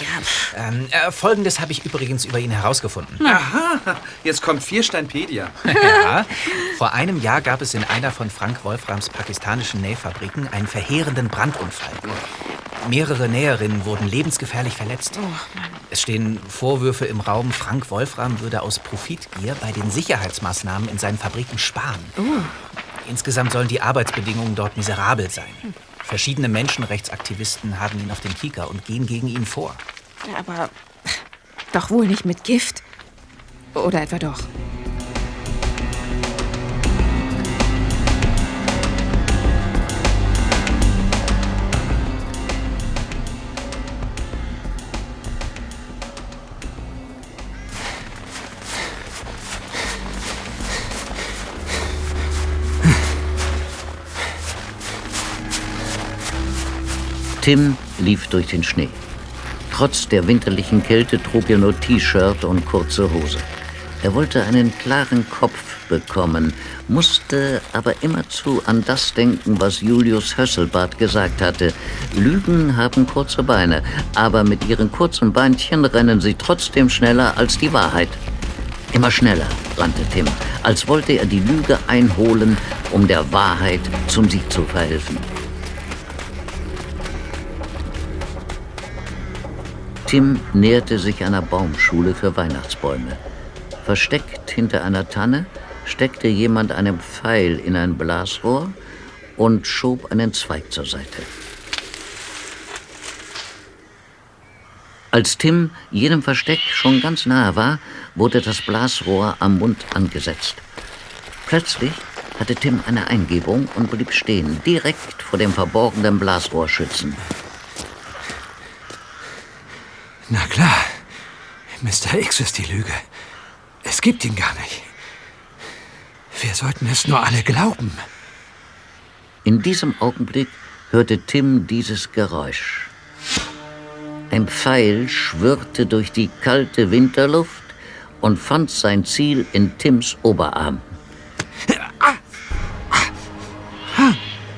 Ähm, äh, Folgendes habe ich übrigens über ihn herausgefunden. Na. Aha, jetzt kommt Viersteinpedia. Ja, vor einem Jahr gab es in einer von Frank Wolframs pakistanischen Nähfabriken einen verheerenden Brandunfall. Mehrere Näherinnen wurden lebensgefährlich verletzt. Oh, Mann. Es stehen Vorwürfe im Raum, Frank Wolfram würde aus Profitgier bei den Sicherheitsmaßnahmen in seinen Fabriken sparen. Oh. Insgesamt sollen die Arbeitsbedingungen dort miserabel sein. Verschiedene Menschenrechtsaktivisten haben ihn auf den Kieker und gehen gegen ihn vor. Aber doch wohl nicht mit Gift. Oder etwa doch? Tim lief durch den Schnee. Trotz der winterlichen Kälte trug er nur T-Shirt und kurze Hose. Er wollte einen klaren Kopf bekommen, musste aber immerzu an das denken, was Julius Hösselbart gesagt hatte. Lügen haben kurze Beine, aber mit ihren kurzen Beinchen rennen sie trotzdem schneller als die Wahrheit. Immer schneller rannte Tim, als wollte er die Lüge einholen, um der Wahrheit zum Sieg zu verhelfen. Tim näherte sich einer Baumschule für Weihnachtsbäume. Versteckt hinter einer Tanne steckte jemand einen Pfeil in ein Blasrohr und schob einen Zweig zur Seite. Als Tim jenem Versteck schon ganz nahe war, wurde das Blasrohr am Mund angesetzt. Plötzlich hatte Tim eine Eingebung und blieb stehen, direkt vor dem verborgenen Blasrohrschützen. Na klar, Mister X ist die Lüge. Es gibt ihn gar nicht. Wir sollten es nur alle glauben. In diesem Augenblick hörte Tim dieses Geräusch. Ein Pfeil schwirrte durch die kalte Winterluft und fand sein Ziel in Tims Oberarm.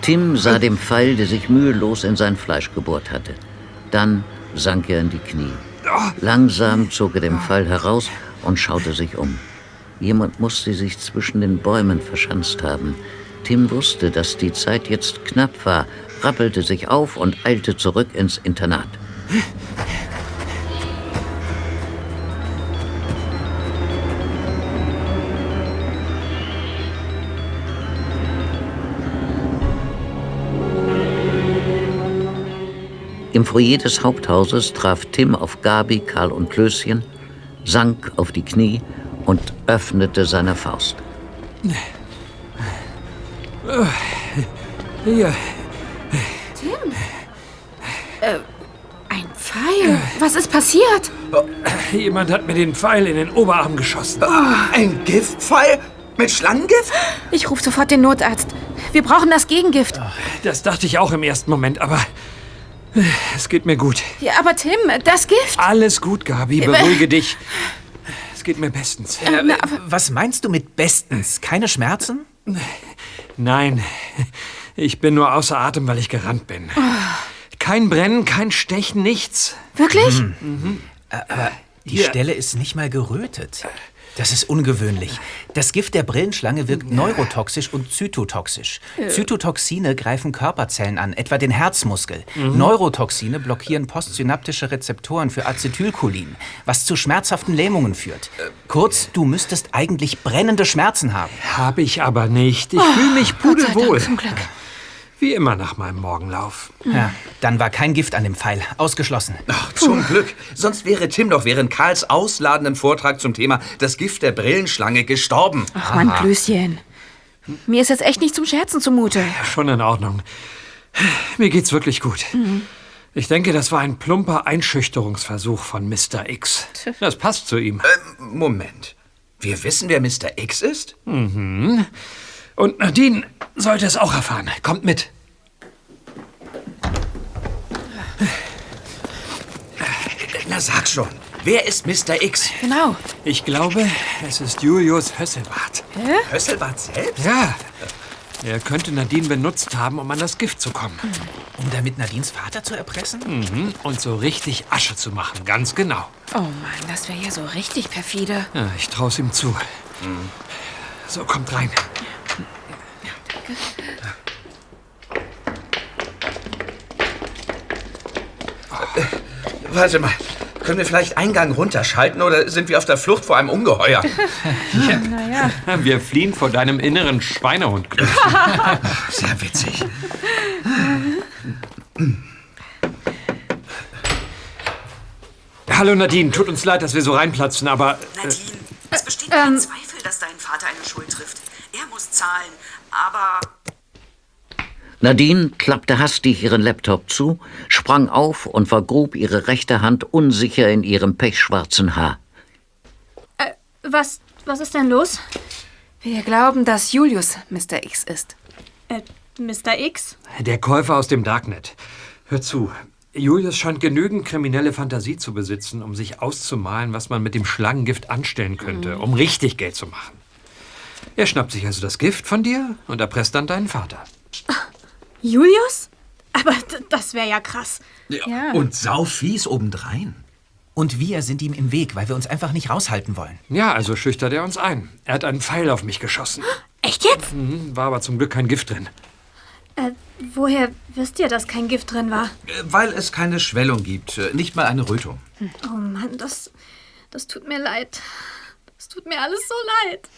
Tim sah den Pfeil, der sich mühelos in sein Fleisch gebohrt hatte. Dann sank er in die Knie. Langsam zog er den Pfeil heraus und schaute sich um. Jemand musste sich zwischen den Bäumen verschanzt haben. Tim wusste, dass die Zeit jetzt knapp war, rappelte sich auf und eilte zurück ins Internat. Im Foyer des Haupthauses traf Tim auf Gabi, Karl und Klößchen, sank auf die Knie und öffnete seine Faust. Hier. Tim? Äh, ein Pfeil? Was ist passiert? Oh, jemand hat mir den Pfeil in den Oberarm geschossen. Oh, ein Giftpfeil? Mit Schlangengift? Ich rufe sofort den Notarzt. Wir brauchen das Gegengift. Das dachte ich auch im ersten Moment, aber... Es geht mir gut. Ja, aber Tim, das Gift... Alles gut, Gabi, beruhige äh, dich. Es geht mir bestens. Äh, na, was meinst du mit bestens? Keine Schmerzen? Nein, ich bin nur außer Atem, weil ich gerannt bin. Oh. Kein Brennen, kein Stechen, nichts. Wirklich? Mhm. Mhm. Aber die ja. Stelle ist nicht mal gerötet. Das ist ungewöhnlich. Das Gift der Brillenschlange wirkt neurotoxisch und zytotoxisch. Zytotoxine greifen Körperzellen an, etwa den Herzmuskel. Mhm. Neurotoxine blockieren postsynaptische Rezeptoren für Acetylcholin, was zu schmerzhaften Lähmungen führt. Kurz, du müsstest eigentlich brennende Schmerzen haben. Habe ich aber nicht. Ich oh, fühle mich pudelwohl. Zum Glück. Wie immer nach meinem Morgenlauf. Ja, dann war kein Gift an dem Pfeil. Ausgeschlossen. Ach, zum Glück. Sonst wäre Tim doch während Karls ausladenden Vortrag zum Thema das Gift der Brillenschlange gestorben. Ach, Mann, Klößchen. Mir ist jetzt echt nicht zum Scherzen zumute. Ja, schon in Ordnung. Mir geht's wirklich gut. Mhm. Ich denke, das war ein plumper Einschüchterungsversuch von Mister X. Das passt zu ihm. Ähm, Moment. Wir wissen, wer Mister X ist? Mhm. Und Nadine sollte es auch erfahren. Kommt mit. Na, sag schon. Wer ist Mister X? Genau. Ich glaube, es ist Julius Hösselbart. Hä? Hösselbart selbst? Ja. Er könnte Nadine benutzt haben, um an das Gift zu kommen. Mhm. Um damit Nadines Vater zu erpressen? Mhm. Und so richtig Asche zu machen, ganz genau. Oh Mann, das wäre ja so richtig perfide. Ja, ich traue es ihm zu. Mhm. So, kommt rein. Ja, danke. Oh. Warte mal. Können wir vielleicht einen Gang runterschalten oder sind wir auf der Flucht vor einem Ungeheuer? Ja. Naja. Wir fliehen vor deinem inneren Schweinehund. Sehr witzig. Hallo Nadine, tut uns leid, dass wir so reinplatzen, aber... Nadine, es besteht kein ähm. Zweifel, dass dein Vater eine Schuld trifft. Er muss zahlen, aber... Nadine klappte hastig ihren Laptop zu, sprang auf und vergrub ihre rechte Hand unsicher in ihrem pechschwarzen Haar. Äh, was, was ist denn los? Wir glauben, dass Julius Mister X ist. Äh, Mister X? Der Käufer aus dem Darknet. Hör zu, Julius scheint genügend kriminelle Fantasie zu besitzen, um sich auszumalen, was man mit dem Schlangengift anstellen könnte, mhm. um richtig Geld zu machen. Er schnappt sich also das Gift von dir und erpresst dann deinen Vater. Julius? Aber das wäre ja krass. Ja. Ja. Und sau fies obendrein. Und wir sind ihm im Weg, weil wir uns einfach nicht raushalten wollen. Ja, also schüchtert er uns ein. Er hat einen Pfeil auf mich geschossen. Echt jetzt? Mhm, war aber zum Glück kein Gift drin. Äh, woher wisst ihr, dass kein Gift drin war? Weil es keine Schwellung gibt. Nicht mal eine Rötung. Hm. Oh Mann, das, das tut mir leid. Das tut mir alles so leid.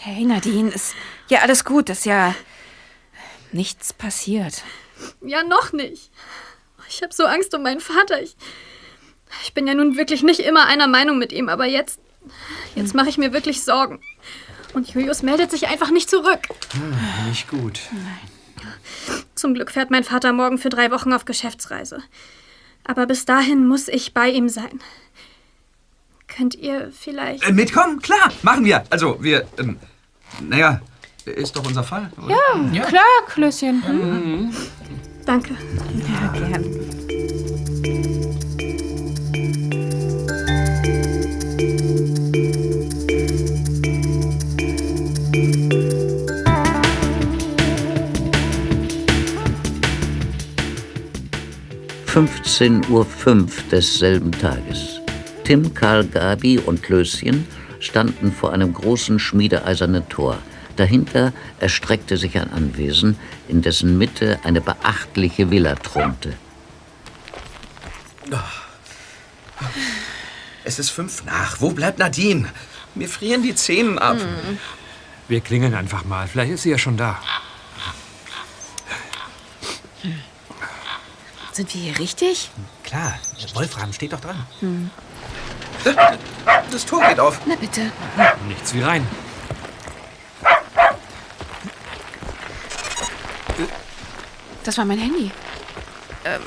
Hey Nadine, ist ja alles gut. Das ist ja... nichts passiert. Ja, noch nicht. Ich habe so Angst um meinen Vater. Ich, ich bin ja nun wirklich nicht immer einer Meinung mit ihm, aber jetzt, jetzt mache ich mir wirklich Sorgen. Und Julius meldet sich einfach nicht zurück. Hm, nicht gut. Nein. Zum Glück fährt mein Vater morgen für drei Wochen auf Geschäftsreise. Aber bis dahin muss ich bei ihm sein. Könnt ihr vielleicht... Äh, mitkommen? Klar, machen wir. Also, wir, ähm, naja... Ist doch unser Fall, oder? Ja, ja, klar, Klößchen. Hm? Mhm. Danke. Ja, gern. fünfzehn Uhr fünf desselben Tages. Tim, Karl, Gabi und Klößchen standen vor einem großen schmiedeeisernen Tor. Dahinter erstreckte sich ein Anwesen, in dessen Mitte eine beachtliche Villa thronte. Es ist fünf nach. Wo bleibt Nadine? Mir frieren die Zähne ab. Hm. Wir klingeln einfach mal. Vielleicht ist sie ja schon da. Hm. Sind wir hier richtig? Klar. Wolfram steht doch dran. Hm. Das Tor geht auf. Na bitte. Nichts wie rein. Das war mein Handy. Ähm,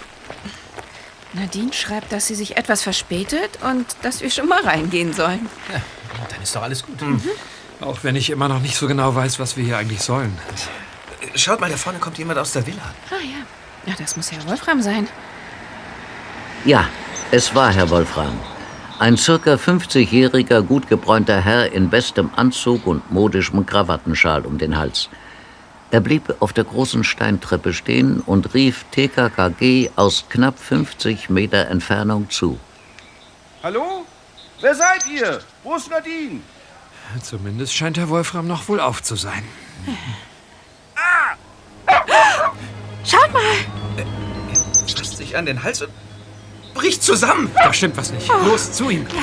Nadine schreibt, dass sie sich etwas verspätet und dass wir schon mal reingehen sollen. Ja, dann ist doch alles gut. Mhm. Auch wenn ich immer noch nicht so genau weiß, was wir hier eigentlich sollen. Schaut mal, da vorne kommt jemand aus der Villa. Ah ja, ja, das muss Herr Wolfram sein. Ja, es war Herr Wolfram. Ein circa fünfzigjähriger, gut gebräunter Herr in bestem Anzug und modischem Krawattenschal um den Hals. Er blieb auf der großen Steintreppe stehen und rief T K K G aus knapp fünfzig Meter Entfernung zu. Hallo? Wer seid ihr? Wo ist Nadine? Zumindest scheint Herr Wolfram noch wohlauf zu sein. Ah! Schaut mal! Er fasst sich an den Hals und bricht zusammen. Da stimmt was nicht. Oh. Los, zu ihm. Ja.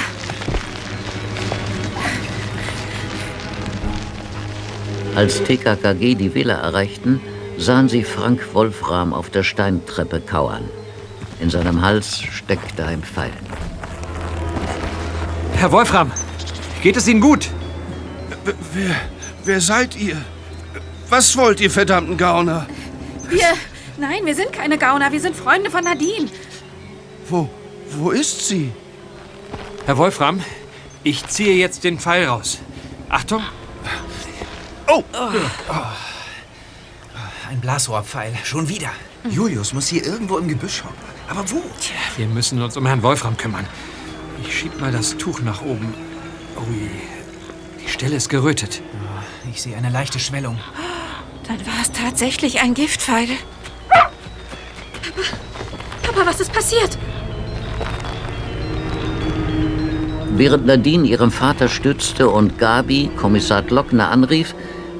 Als T K K G die Villa erreichten, sahen sie Frank Wolfram auf der Steintreppe kauern. In seinem Hals steckte ein Pfeil. Herr Wolfram, geht es Ihnen gut? Wer, wer seid ihr? Was wollt ihr, verdammten Gauner? Wir, nein, wir sind keine Gauner, wir sind Freunde von Nadine. Wo, wo ist sie? Herr Wolfram, ich ziehe jetzt den Pfeil raus. Achtung! Oh. Oh. Oh. Ein Blasrohrpfeil. Schon wieder. Mhm. Julius muss hier irgendwo im Gebüsch hocken. Aber wo? Tja, wir müssen uns um Herrn Wolfram kümmern. Ich schieb mal das Tuch nach oben. Ui, die Stelle ist gerötet. Ich sehe eine leichte Schwellung. Dann war es tatsächlich ein Giftpfeil. Papa, Papa, was ist passiert? Während Nadine ihren Vater stützte und Gabi Kommissar Glockner anrief,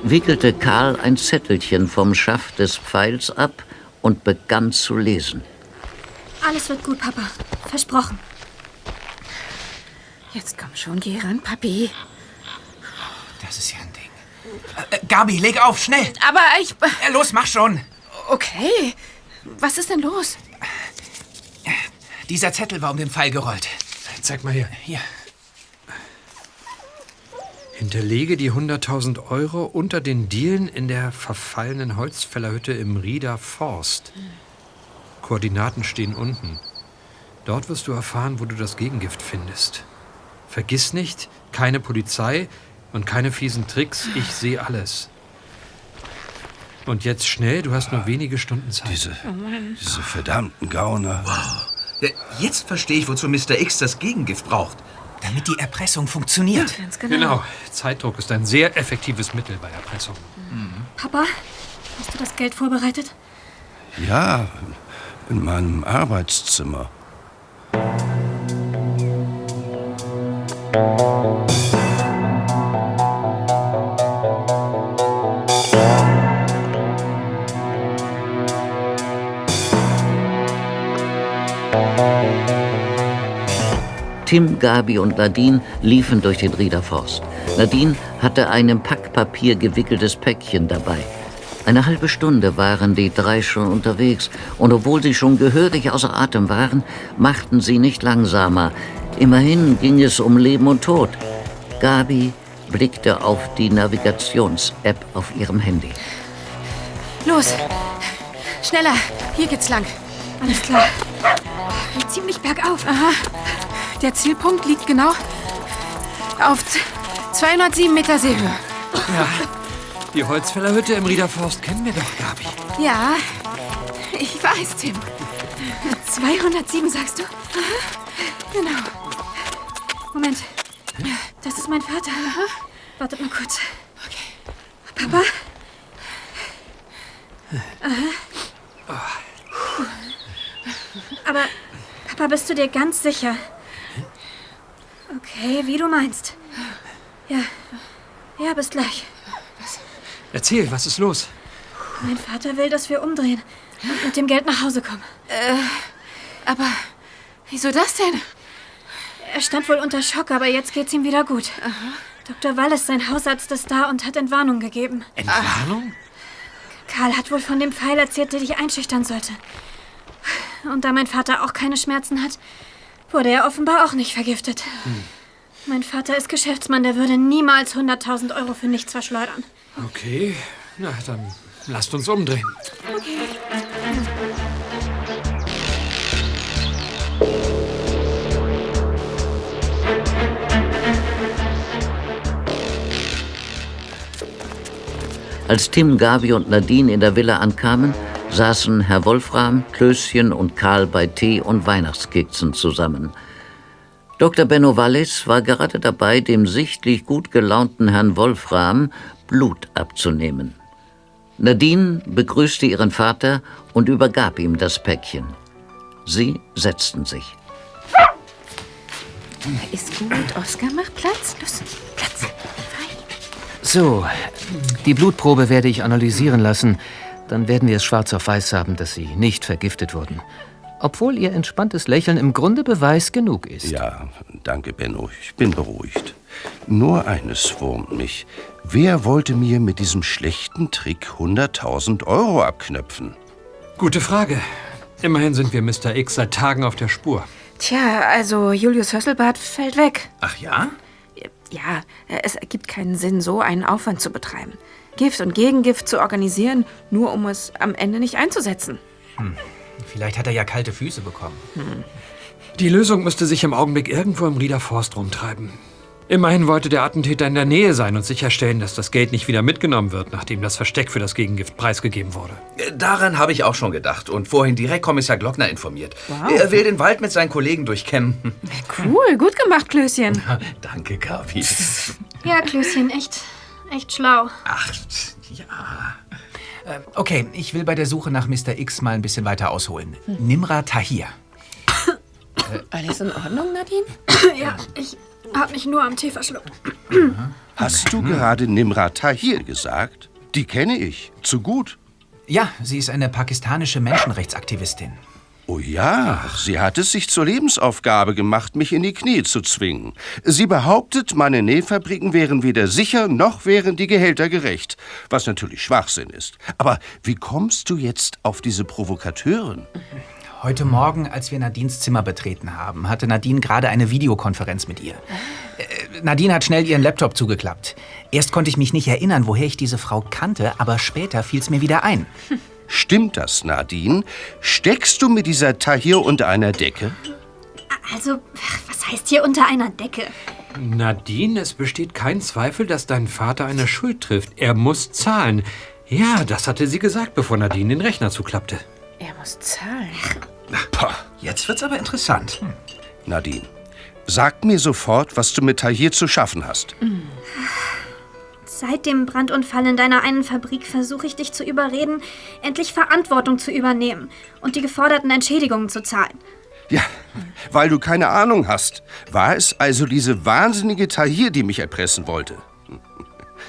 wickelte Karl ein Zettelchen vom Schaft des Pfeils ab und begann zu lesen. Alles wird gut, Papa. Versprochen. Jetzt komm schon, geh ran, Papi. Das ist ja ein Ding. Äh, Gabi, leg auf, schnell! Aber ich... Äh, los, mach schon! Okay. Was ist denn los? Dieser Zettel war um den Pfeil gerollt. Zeig mal her. Hier. Hinterlege die hunderttausend Euro unter den Dielen in der verfallenen Holzfällerhütte im Rieder Forst. Koordinaten stehen unten. Dort wirst du erfahren, wo du das Gegengift findest. Vergiss nicht, keine Polizei und keine fiesen Tricks. Ich sehe alles. Und jetzt schnell, du hast nur wenige Stunden Zeit. Diese, diese verdammten Gauner. Wow. Jetzt verstehe ich, wozu Mister X das Gegengift braucht. Damit die Erpressung funktioniert. Ja, ganz genau. Genau. Zeitdruck ist ein sehr effektives Mittel bei Erpressung. Mhm. Papa, hast du das Geld vorbereitet? Ja, in meinem Arbeitszimmer. Tim, Gabi und Nadine liefen durch den Rieder Forst. Nadine hatte ein in Packpapier gewickeltes Päckchen dabei. Eine halbe Stunde waren die drei schon unterwegs, und obwohl sie schon gehörig außer Atem waren, machten sie nicht langsamer. Immerhin ging es um Leben und Tod. Gabi blickte auf die Navigations-App auf ihrem Handy. Los, schneller, hier geht's lang. Alles klar. Ziemlich bergauf. Aha. Der Zielpunkt liegt genau auf zweihundertsieben Meter Seehöhe. Ja, die Holzfällerhütte im Rieder Forst kennen wir doch, Gabi. Ja, ich weiß, Tim. zweihundertsieben, sagst du? Aha. Genau. Moment, das ist mein Vater. Aha. Wartet mal kurz. Okay. Papa? Aha. Aber, Papa, bist du dir ganz sicher? Okay, wie du meinst. Ja, ja, bis gleich. Was? Erzähl, was ist los? Mein Vater will, dass wir umdrehen und mit dem Geld nach Hause kommen. Äh, aber wieso das denn? Er stand wohl unter Schock, aber jetzt geht's ihm wieder gut. Aha. Doktor Wallis, sein Hausarzt, ist da und hat Entwarnung gegeben. Entwarnung? Karl hat wohl von dem Pfeil erzählt, der dich einschüchtern sollte. Und da mein Vater auch keine Schmerzen hat, wurde er offenbar auch nicht vergiftet. Hm. Mein Vater ist Geschäftsmann, der würde niemals hunderttausend Euro für nichts verschleudern. Okay, na dann lasst uns umdrehen. Okay. Als Tim, Gabi und Nadine in der Villa ankamen, saßen Herr Wolfram, Klößchen und Karl bei Tee und Weihnachtskeksen zusammen. Doktor Benno Wallis war gerade dabei, dem sichtlich gut gelaunten Herrn Wolfram Blut abzunehmen. Nadine begrüßte ihren Vater und übergab ihm das Päckchen. Sie setzten sich. Ist gut, Oskar, mach Platz. Los, Platz. So, die Blutprobe werde ich analysieren lassen. Dann werden wir es schwarz auf weiß haben, dass sie nicht vergiftet wurden. Obwohl ihr entspanntes Lächeln im Grunde Beweis genug ist. Ja, danke, Benno. Ich bin beruhigt. Nur eines wurmt mich. Wer wollte mir mit diesem schlechten Trick hunderttausend Euro abknöpfen? Gute Frage. Immerhin sind wir Mister X seit Tagen auf der Spur. Tja, also Julius Hösselbart fällt weg. Ach ja? Ja, es ergibt keinen Sinn, so einen Aufwand zu betreiben. Gift und Gegengift zu organisieren, nur um es am Ende nicht einzusetzen. Hm. Vielleicht hat er ja kalte Füße bekommen. Hm. Die Lösung müsste sich im Augenblick irgendwo im Rieder Forst rumtreiben. Immerhin wollte der Attentäter in der Nähe sein und sicherstellen, dass das Geld nicht wieder mitgenommen wird, nachdem das Versteck für das Gegengift preisgegeben wurde. Daran habe ich auch schon gedacht und vorhin direkt Kommissar Glockner informiert. Wow. Er will den Wald mit seinen Kollegen durchkämmen. Cool, gut gemacht, Klößchen. Danke, Kapi. Ja, Klößchen, echt, echt schlau. Ach, ja. Okay, ich will bei der Suche nach Mister X mal ein bisschen weiter ausholen. Hm. Nimra Tahir. Alles in Ordnung, Nadine? Ja, ich hab mich nur am Tee verschluckt. Hast du gerade Nimra Tahir gesagt? Die kenne ich. Zu gut. Ja, sie ist eine pakistanische Menschenrechtsaktivistin. Oh ja, sie hat es sich zur Lebensaufgabe gemacht, mich in die Knie zu zwingen. Sie behauptet, meine Nähfabriken wären weder sicher, noch wären die Gehälter gerecht. Was natürlich Schwachsinn ist. Aber wie kommst du jetzt auf diese Provokateurin? Heute Morgen, als wir Nadines Zimmer betreten haben, hatte Nadine gerade eine Videokonferenz mit ihr. Nadine hat schnell ihren Laptop zugeklappt. Erst konnte ich mich nicht erinnern, woher ich diese Frau kannte, aber später fiel es mir wieder ein. Stimmt das, Nadine? Steckst du mit dieser Tahir unter einer Decke? Also, was heißt hier unter einer Decke? Nadine, es besteht kein Zweifel, dass dein Vater eine Schuld trifft. Er muss zahlen. Ja, das hatte sie gesagt, bevor Nadine den Rechner zuklappte. Er muss zahlen. Boah, jetzt wird's aber interessant. Hm. Nadine, sag mir sofort, was du mit Tahir zu schaffen hast. Mhm. Seit dem Brandunfall in deiner einen Fabrik versuche ich dich zu überreden, endlich Verantwortung zu übernehmen und die geforderten Entschädigungen zu zahlen. Ja, weil du keine Ahnung hast. War es also diese wahnsinnige Tahir, die mich erpressen wollte?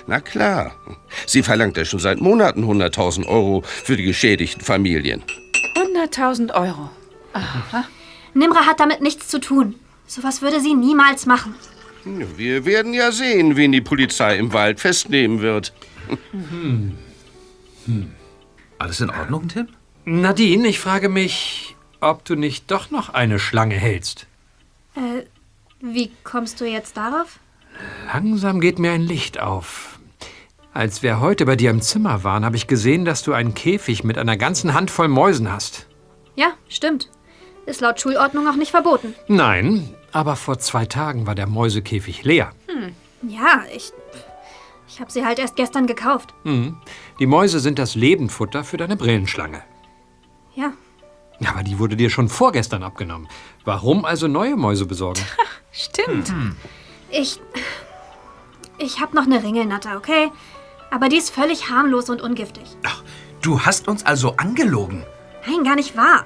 Na klar. Sie verlangt ja schon seit Monaten hunderttausend Euro für die geschädigten Familien. hunderttausend Euro. Aha. Nimra hat damit nichts zu tun. Sowas würde sie niemals machen. Wir werden ja sehen, wen die Polizei im Wald festnehmen wird. Hm. Hm. Alles in Ordnung, Tim? Nadine, ich frage mich, ob du nicht doch noch eine Schlange hältst. Äh, wie kommst du jetzt darauf? Langsam geht mir ein Licht auf. Als wir heute bei dir im Zimmer waren, habe ich gesehen, dass du einen Käfig mit einer ganzen Handvoll Mäusen hast. Ja, stimmt. Ist laut Schulordnung auch nicht verboten. Nein, aber vor zwei Tagen war der Mäusekäfig leer. Hm. Ja, ich, ich habe sie halt erst gestern gekauft. Hm. Die Mäuse sind das Lebendfutter für deine Brillenschlange. Ja. Aber die wurde dir schon vorgestern abgenommen. Warum also neue Mäuse besorgen? Stimmt. Hm. Ich, ich habe noch eine Ringelnatter, okay? Aber die ist völlig harmlos und ungiftig. Ach, du hast uns also angelogen? Nein, gar nicht wahr.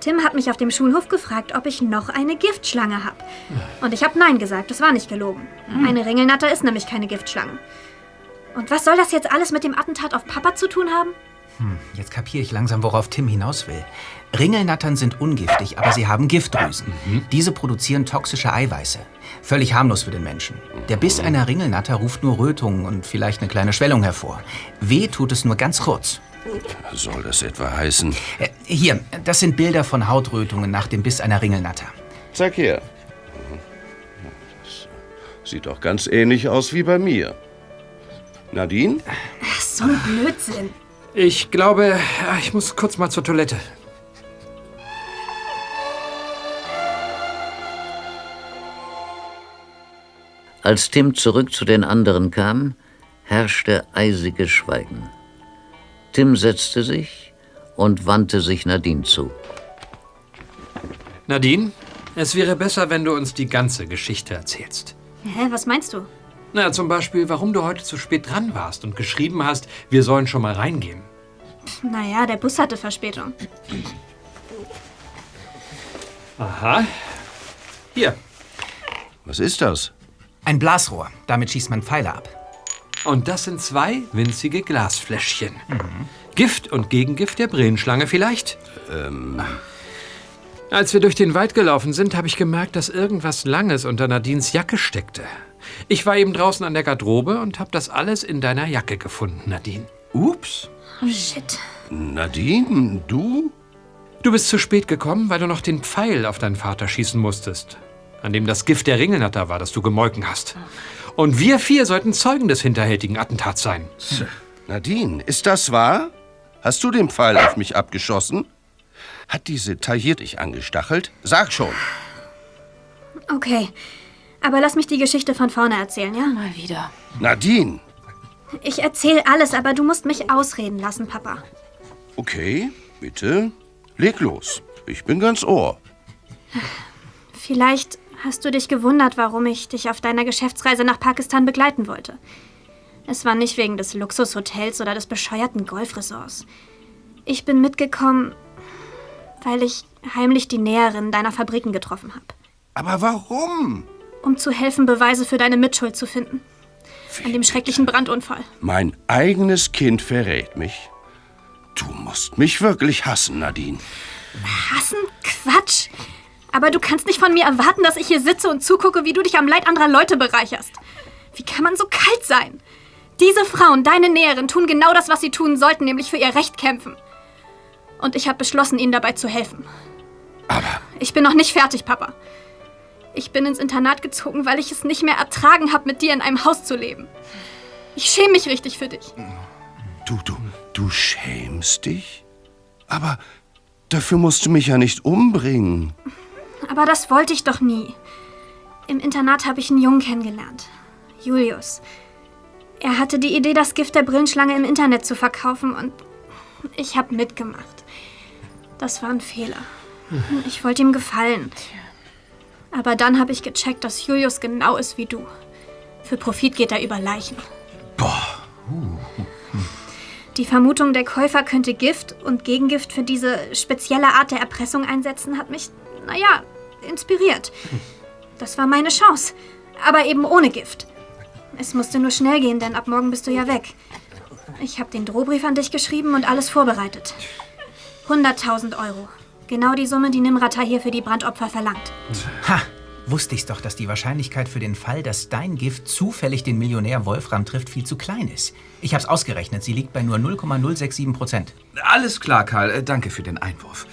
Tim hat mich auf dem Schulhof gefragt, ob ich noch eine Giftschlange habe. Und ich habe Nein gesagt, das war nicht gelogen. Mhm. Eine Ringelnatter ist nämlich keine Giftschlange. Und was soll das jetzt alles mit dem Attentat auf Papa zu tun haben? Hm, jetzt kapiere ich langsam, worauf Tim hinaus will. Ringelnattern sind ungiftig, aber sie haben Giftdrüsen. Mhm. Diese produzieren toxische Eiweiße. Völlig harmlos für den Menschen. Der Biss einer Ringelnatter ruft nur Rötungen und vielleicht eine kleine Schwellung hervor. Weh tut es nur ganz kurz. Soll das etwa heißen? Hier, das sind Bilder von Hautrötungen nach dem Biss einer Ringelnatter. Zeig her. Das sieht doch ganz ähnlich aus wie bei mir. Nadine? Ach, so ein Blödsinn. Ich glaube, ich muss kurz mal zur Toilette. Als Tim zurück zu den anderen kam, herrschte eisiges Schweigen. Tim setzte sich und wandte sich Nadine zu. Nadine, es wäre besser, wenn du uns die ganze Geschichte erzählst. Hä, was meinst du? Na, zum Beispiel, warum du heute zu spät dran warst und geschrieben hast, wir sollen schon mal reingehen. Naja, der Bus hatte Verspätung. Aha. Hier. Was ist das? Ein Blasrohr. Damit schießt man Pfeile ab. Und das sind zwei winzige Glasfläschchen. Mhm. Gift und Gegengift der Brillenschlange vielleicht? Ähm. Als wir durch den Wald gelaufen sind, habe ich gemerkt, dass irgendwas Langes unter Nadines Jacke steckte. Ich war eben draußen an der Garderobe und habe das alles in deiner Jacke gefunden, Nadine. Ups. Oh, shit. Nadine, du? Du bist zu spät gekommen, weil du noch den Pfeil auf deinen Vater schießen musstest, an dem das Gift der Ringelnatter war, das du gemolken hast. Und wir vier sollten Zeugen des hinterhältigen Attentats sein. Hm. Nadine, ist das wahr? Hast du den Pfeil auf mich abgeschossen? Hat diese Tahir dich angestachelt? Sag schon. Okay, Aber lass mich die Geschichte von vorne erzählen, ja? Mal wieder. Nadine! Ich erzähle alles, aber du musst mich ausreden lassen, Papa. Okay, bitte. Leg los. Ich bin ganz Ohr. Vielleicht hast du dich gewundert, warum ich dich auf deiner Geschäftsreise nach Pakistan begleiten wollte. Es war nicht wegen des Luxushotels oder des bescheuerten Golfresorts. Ich bin mitgekommen, weil ich heimlich die Näherin deiner Fabriken getroffen habe. Aber warum? Um zu helfen, Beweise für deine Mitschuld zu finden. An dem schrecklichen Brandunfall. Mein eigenes Kind verrät mich. Du musst mich wirklich hassen, Nadine. Hassen? Quatsch! Aber du kannst nicht von mir erwarten, dass ich hier sitze und zugucke, wie du dich am Leid anderer Leute bereicherst. Wie kann man so kalt sein? Diese Frauen, deine Näherin, tun genau das, was sie tun sollten, nämlich für ihr Recht kämpfen. Und ich habe beschlossen, ihnen dabei zu helfen. Aber... Ich bin noch nicht fertig, Papa. Ich bin ins Internat gezogen, weil ich es nicht mehr ertragen habe, mit dir in einem Haus zu leben. Ich schäme mich richtig für dich. Du, du, du schämst dich? Aber dafür musst du mich ja nicht umbringen. Aber das wollte ich doch nie. Im Internat habe ich einen Jungen kennengelernt. Julius. Er hatte die Idee, das Gift der Brillenschlange im Internet zu verkaufen und ich habe mitgemacht. Das war ein Fehler. Ich wollte ihm gefallen. Aber dann habe ich gecheckt, dass Julius genau ist wie du. Für Profit geht er über Leichen. Boah. Die Vermutung, der Käufer könnte Gift und Gegengift für diese spezielle Art der Erpressung einsetzen, hat mich, naja, inspiriert. Das war meine Chance. Aber eben ohne Gift. Es musste nur schnell gehen, denn ab morgen bist du ja weg. Ich habe den Drohbrief an dich geschrieben und alles vorbereitet. hunderttausend Euro. Genau die Summe, die Nimra Tahir für die Brandopfer verlangt. Ha! Wusste ich's doch, dass die Wahrscheinlichkeit für den Fall, dass dein Gift zufällig den Millionär Wolfram trifft, viel zu klein ist. Ich hab's ausgerechnet, sie liegt bei nur null Komma null sechs sieben Prozent. Alles klar, Karl. Danke für den Einwurf.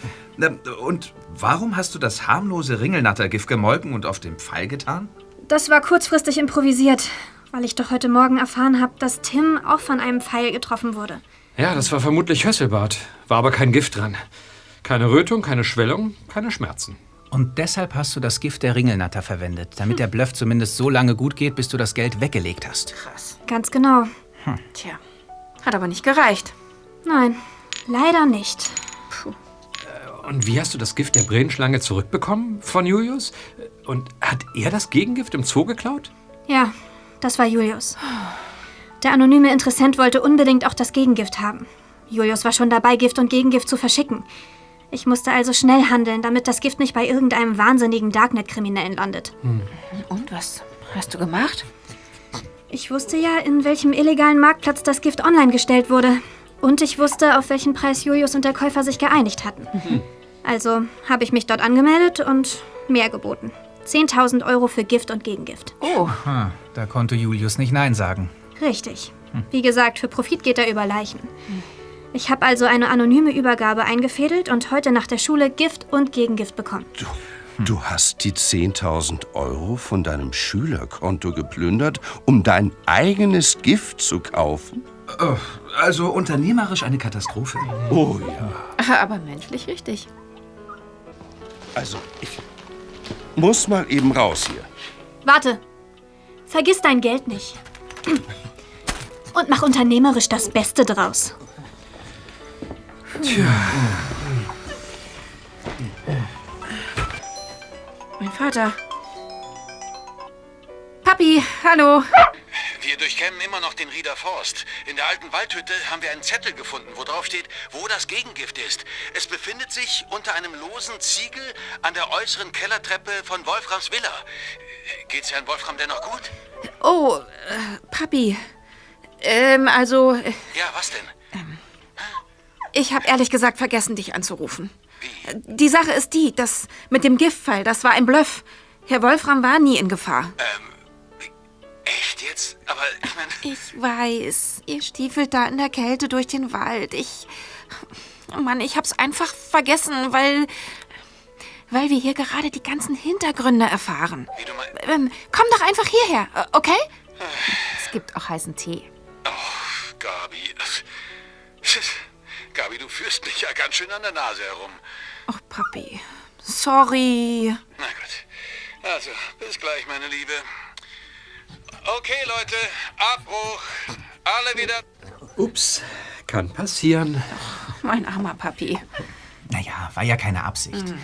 Und warum hast du das harmlose Ringelnatter-Gift gemolken und auf den Pfeil getan? Das war kurzfristig improvisiert, weil ich doch heute Morgen erfahren habe, dass Tim auch von einem Pfeil getroffen wurde. Ja, das war vermutlich Hösselbart. War aber kein Gift dran. Keine Rötung, keine Schwellung, keine Schmerzen. Und deshalb hast du das Gift der Ringelnatter verwendet, damit hm. der Bluff zumindest so lange gut geht, bis du das Geld weggelegt hast. Krass. Ganz genau. Hm. Tja, hat aber nicht gereicht. Nein, leider nicht. Puh. Und wie hast du das Gift der Brillenschlange zurückbekommen von Julius? Und hat er das Gegengift im Zoo geklaut? Ja, das war Julius. Der anonyme Interessent wollte unbedingt auch das Gegengift haben. Julius war schon dabei, Gift und Gegengift zu verschicken. Ich musste also schnell handeln, damit das Gift nicht bei irgendeinem wahnsinnigen Darknet-Kriminellen landet. Hm. Und was hast du gemacht? Ich wusste ja, in welchem illegalen Marktplatz das Gift online gestellt wurde. Und ich wusste, auf welchen Preis Julius und der Käufer sich geeinigt hatten. Mhm. Also habe ich mich dort angemeldet und mehr geboten. zehntausend Euro für Gift und Gegengift. Oh, ha, da konnte Julius nicht Nein sagen. Richtig. Hm. Wie gesagt, für Profit geht er über Leichen. Hm. Ich habe also eine anonyme Übergabe eingefädelt und heute nach der Schule Gift und Gegengift bekommen. Du, du hast die zehntausend Euro von deinem Schülerkonto geplündert, um dein eigenes Gift zu kaufen? Oh, also unternehmerisch eine Katastrophe. Oh ja. Aber menschlich richtig. Also, ich muss mal eben raus hier. Warte. Vergiss dein Geld nicht. Und mach unternehmerisch das Beste draus. Tja. Mein Vater. Papi, hallo. Wir durchkämmen immer noch den Rieder Forst. In der alten Waldhütte haben wir einen Zettel gefunden, wo drauf steht, wo das Gegengift ist. Es befindet sich unter einem losen Ziegel an der äußeren Kellertreppe von Wolframs Villa. Geht's Herrn Wolfram denn noch gut? Oh, äh, Papi. Ähm, also... Äh, ja, was denn? Ähm... Ich habe ehrlich gesagt vergessen, dich anzurufen. Die Sache ist die, das mit dem Giftfall, das war ein Bluff. Herr Wolfram war nie in Gefahr. Ähm, echt jetzt? Aber ich meine... Ich weiß, ihr stiefelt da in der Kälte durch den Wald. Ich... Mann, ich hab's einfach vergessen, weil... Weil wir hier gerade die ganzen Hintergründe erfahren. Wie du meinst? Ähm, komm doch einfach hierher, okay? Es gibt auch heißen Tee. Oh, Gabi... Gabi, du führst mich ja ganz schön an der Nase herum. Ach, Papi. Sorry. Na gut. Also, bis gleich, meine Liebe. Okay, Leute, Abbruch. Alle wieder... Ups, kann passieren. Oh, mein armer Papi. Naja, war ja keine Absicht. Mhm.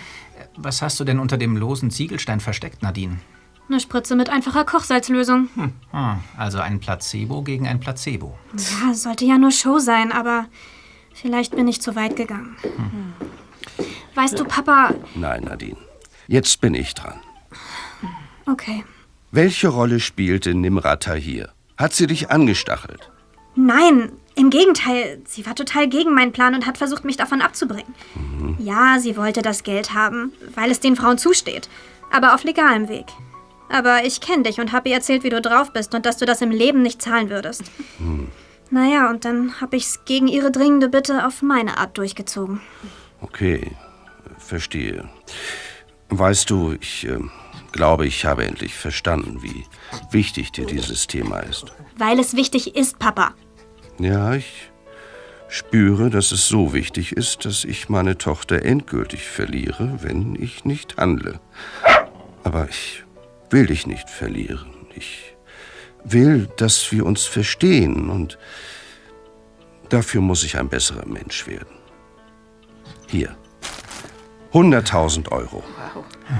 Was hast du denn unter dem losen Ziegelstein versteckt, Nadine? Eine Spritze mit einfacher Kochsalzlösung. Hm. Ah, also ein Placebo gegen ein Placebo. Ja, sollte ja nur Show sein, aber vielleicht bin ich zu weit gegangen. Hm. Weißt du, Papa... Nein, Nadine. Jetzt bin ich dran. Okay. Welche Rolle spielte Nimra Tahir? Hat sie dich angestachelt? Nein, im Gegenteil. Sie war total gegen meinen Plan und hat versucht, mich davon abzubringen. Mhm. Ja, sie wollte das Geld haben, weil es den Frauen zusteht. Aber auf legalem Weg. Aber ich kenne dich und habe ihr erzählt, wie du drauf bist und dass du das im Leben nicht zahlen würdest. Hm. Naja, und dann habe ich es gegen ihre dringende Bitte auf meine Art durchgezogen. Okay, verstehe. Weißt du, ich äh, glaube, ich habe endlich verstanden, wie wichtig dir dieses Thema ist. Weil es wichtig ist, Papa. Ja, ich spüre, dass es so wichtig ist, dass ich meine Tochter endgültig verliere, wenn ich nicht handle. Aber ich... will dich nicht verlieren. Ich will, dass wir uns verstehen und dafür muss ich ein besserer Mensch werden. Hier, hunderttausend Euro.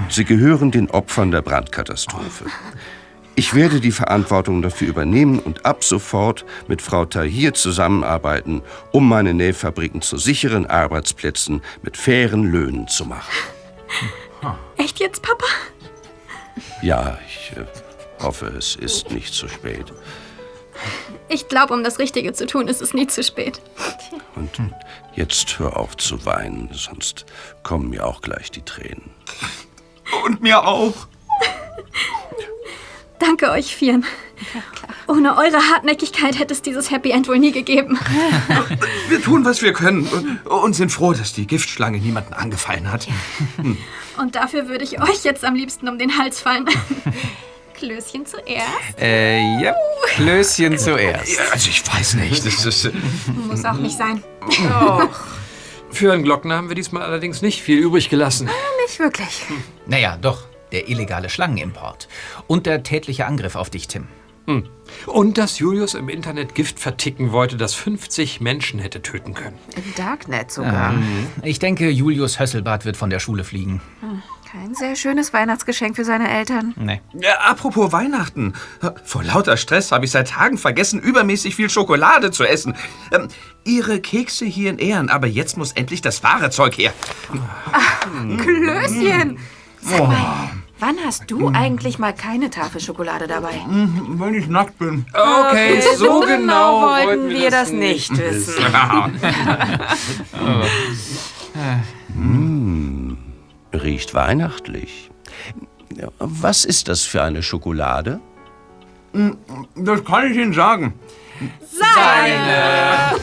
Sie gehören den Opfern der Brandkatastrophe. Ich werde die Verantwortung dafür übernehmen und ab sofort mit Frau Tahir zusammenarbeiten, um meine Nähfabriken zu sicheren Arbeitsplätzen mit fairen Löhnen zu machen. Echt jetzt, Papa? Ja, ich hoffe, es ist nicht zu spät. Ich glaube, um das Richtige zu tun, ist es nie zu spät. Und jetzt hör auf zu weinen, sonst kommen mir auch gleich die Tränen. Und mir auch. Danke euch Vieren. Ja, klar. Ohne eure Hartnäckigkeit hätte es dieses Happy End wohl nie gegeben. Wir tun, was wir können und sind froh, dass die Giftschlange niemanden angefallen hat. Und dafür würde ich euch jetzt am liebsten um den Hals fallen. Klößchen zuerst. Äh, ja, Klößchen zuerst. Also ich weiß nicht. Das ist, äh Muss auch nicht sein. Oh. Für einen Glockner haben wir diesmal allerdings nicht viel übrig gelassen. Nicht wirklich. Naja, doch. Der illegale Schlangenimport und der tätliche Angriff auf dich, Tim. Hm. Und dass Julius im Internet Gift verticken wollte, das fünfzig Menschen hätte töten können. Im Darknet sogar. Ähm, ich denke, Julius Hösselbart wird von der Schule fliegen. Hm. Kein sehr schönes Weihnachtsgeschenk für seine Eltern. Nee. Ja, apropos Weihnachten. Vor lauter Stress habe ich seit Tagen vergessen, übermäßig viel Schokolade zu essen. Ähm, ihre Kekse hier in Ehren, aber jetzt muss endlich das wahre Zeug her. Ach, Klößchen! Hm. Sag mal, oh. Wann hast du eigentlich mal keine Tafel Schokolade dabei? Wenn ich nackt bin. Okay, okay so genau wollten wir das nicht wissen. Mmh, riecht weihnachtlich. Was ist das für eine Schokolade? Das kann ich Ihnen sagen. Seine!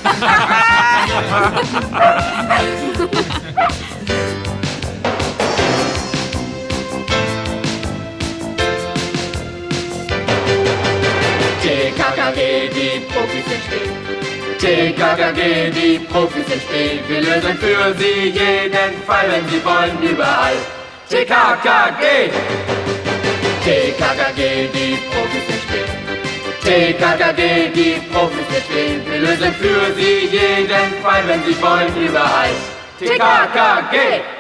T K K G, die Profis im Spiel. T K K G, die Profis im Spiel. Wir lösen für sie jeden Fall, wenn sie wollen, überall. T K K G. T K K G, die Profis im Spiel. T K K G, die Profis im Spiel. Wir lösen für sie jeden Fall, wenn sie wollen, überall. T K K G.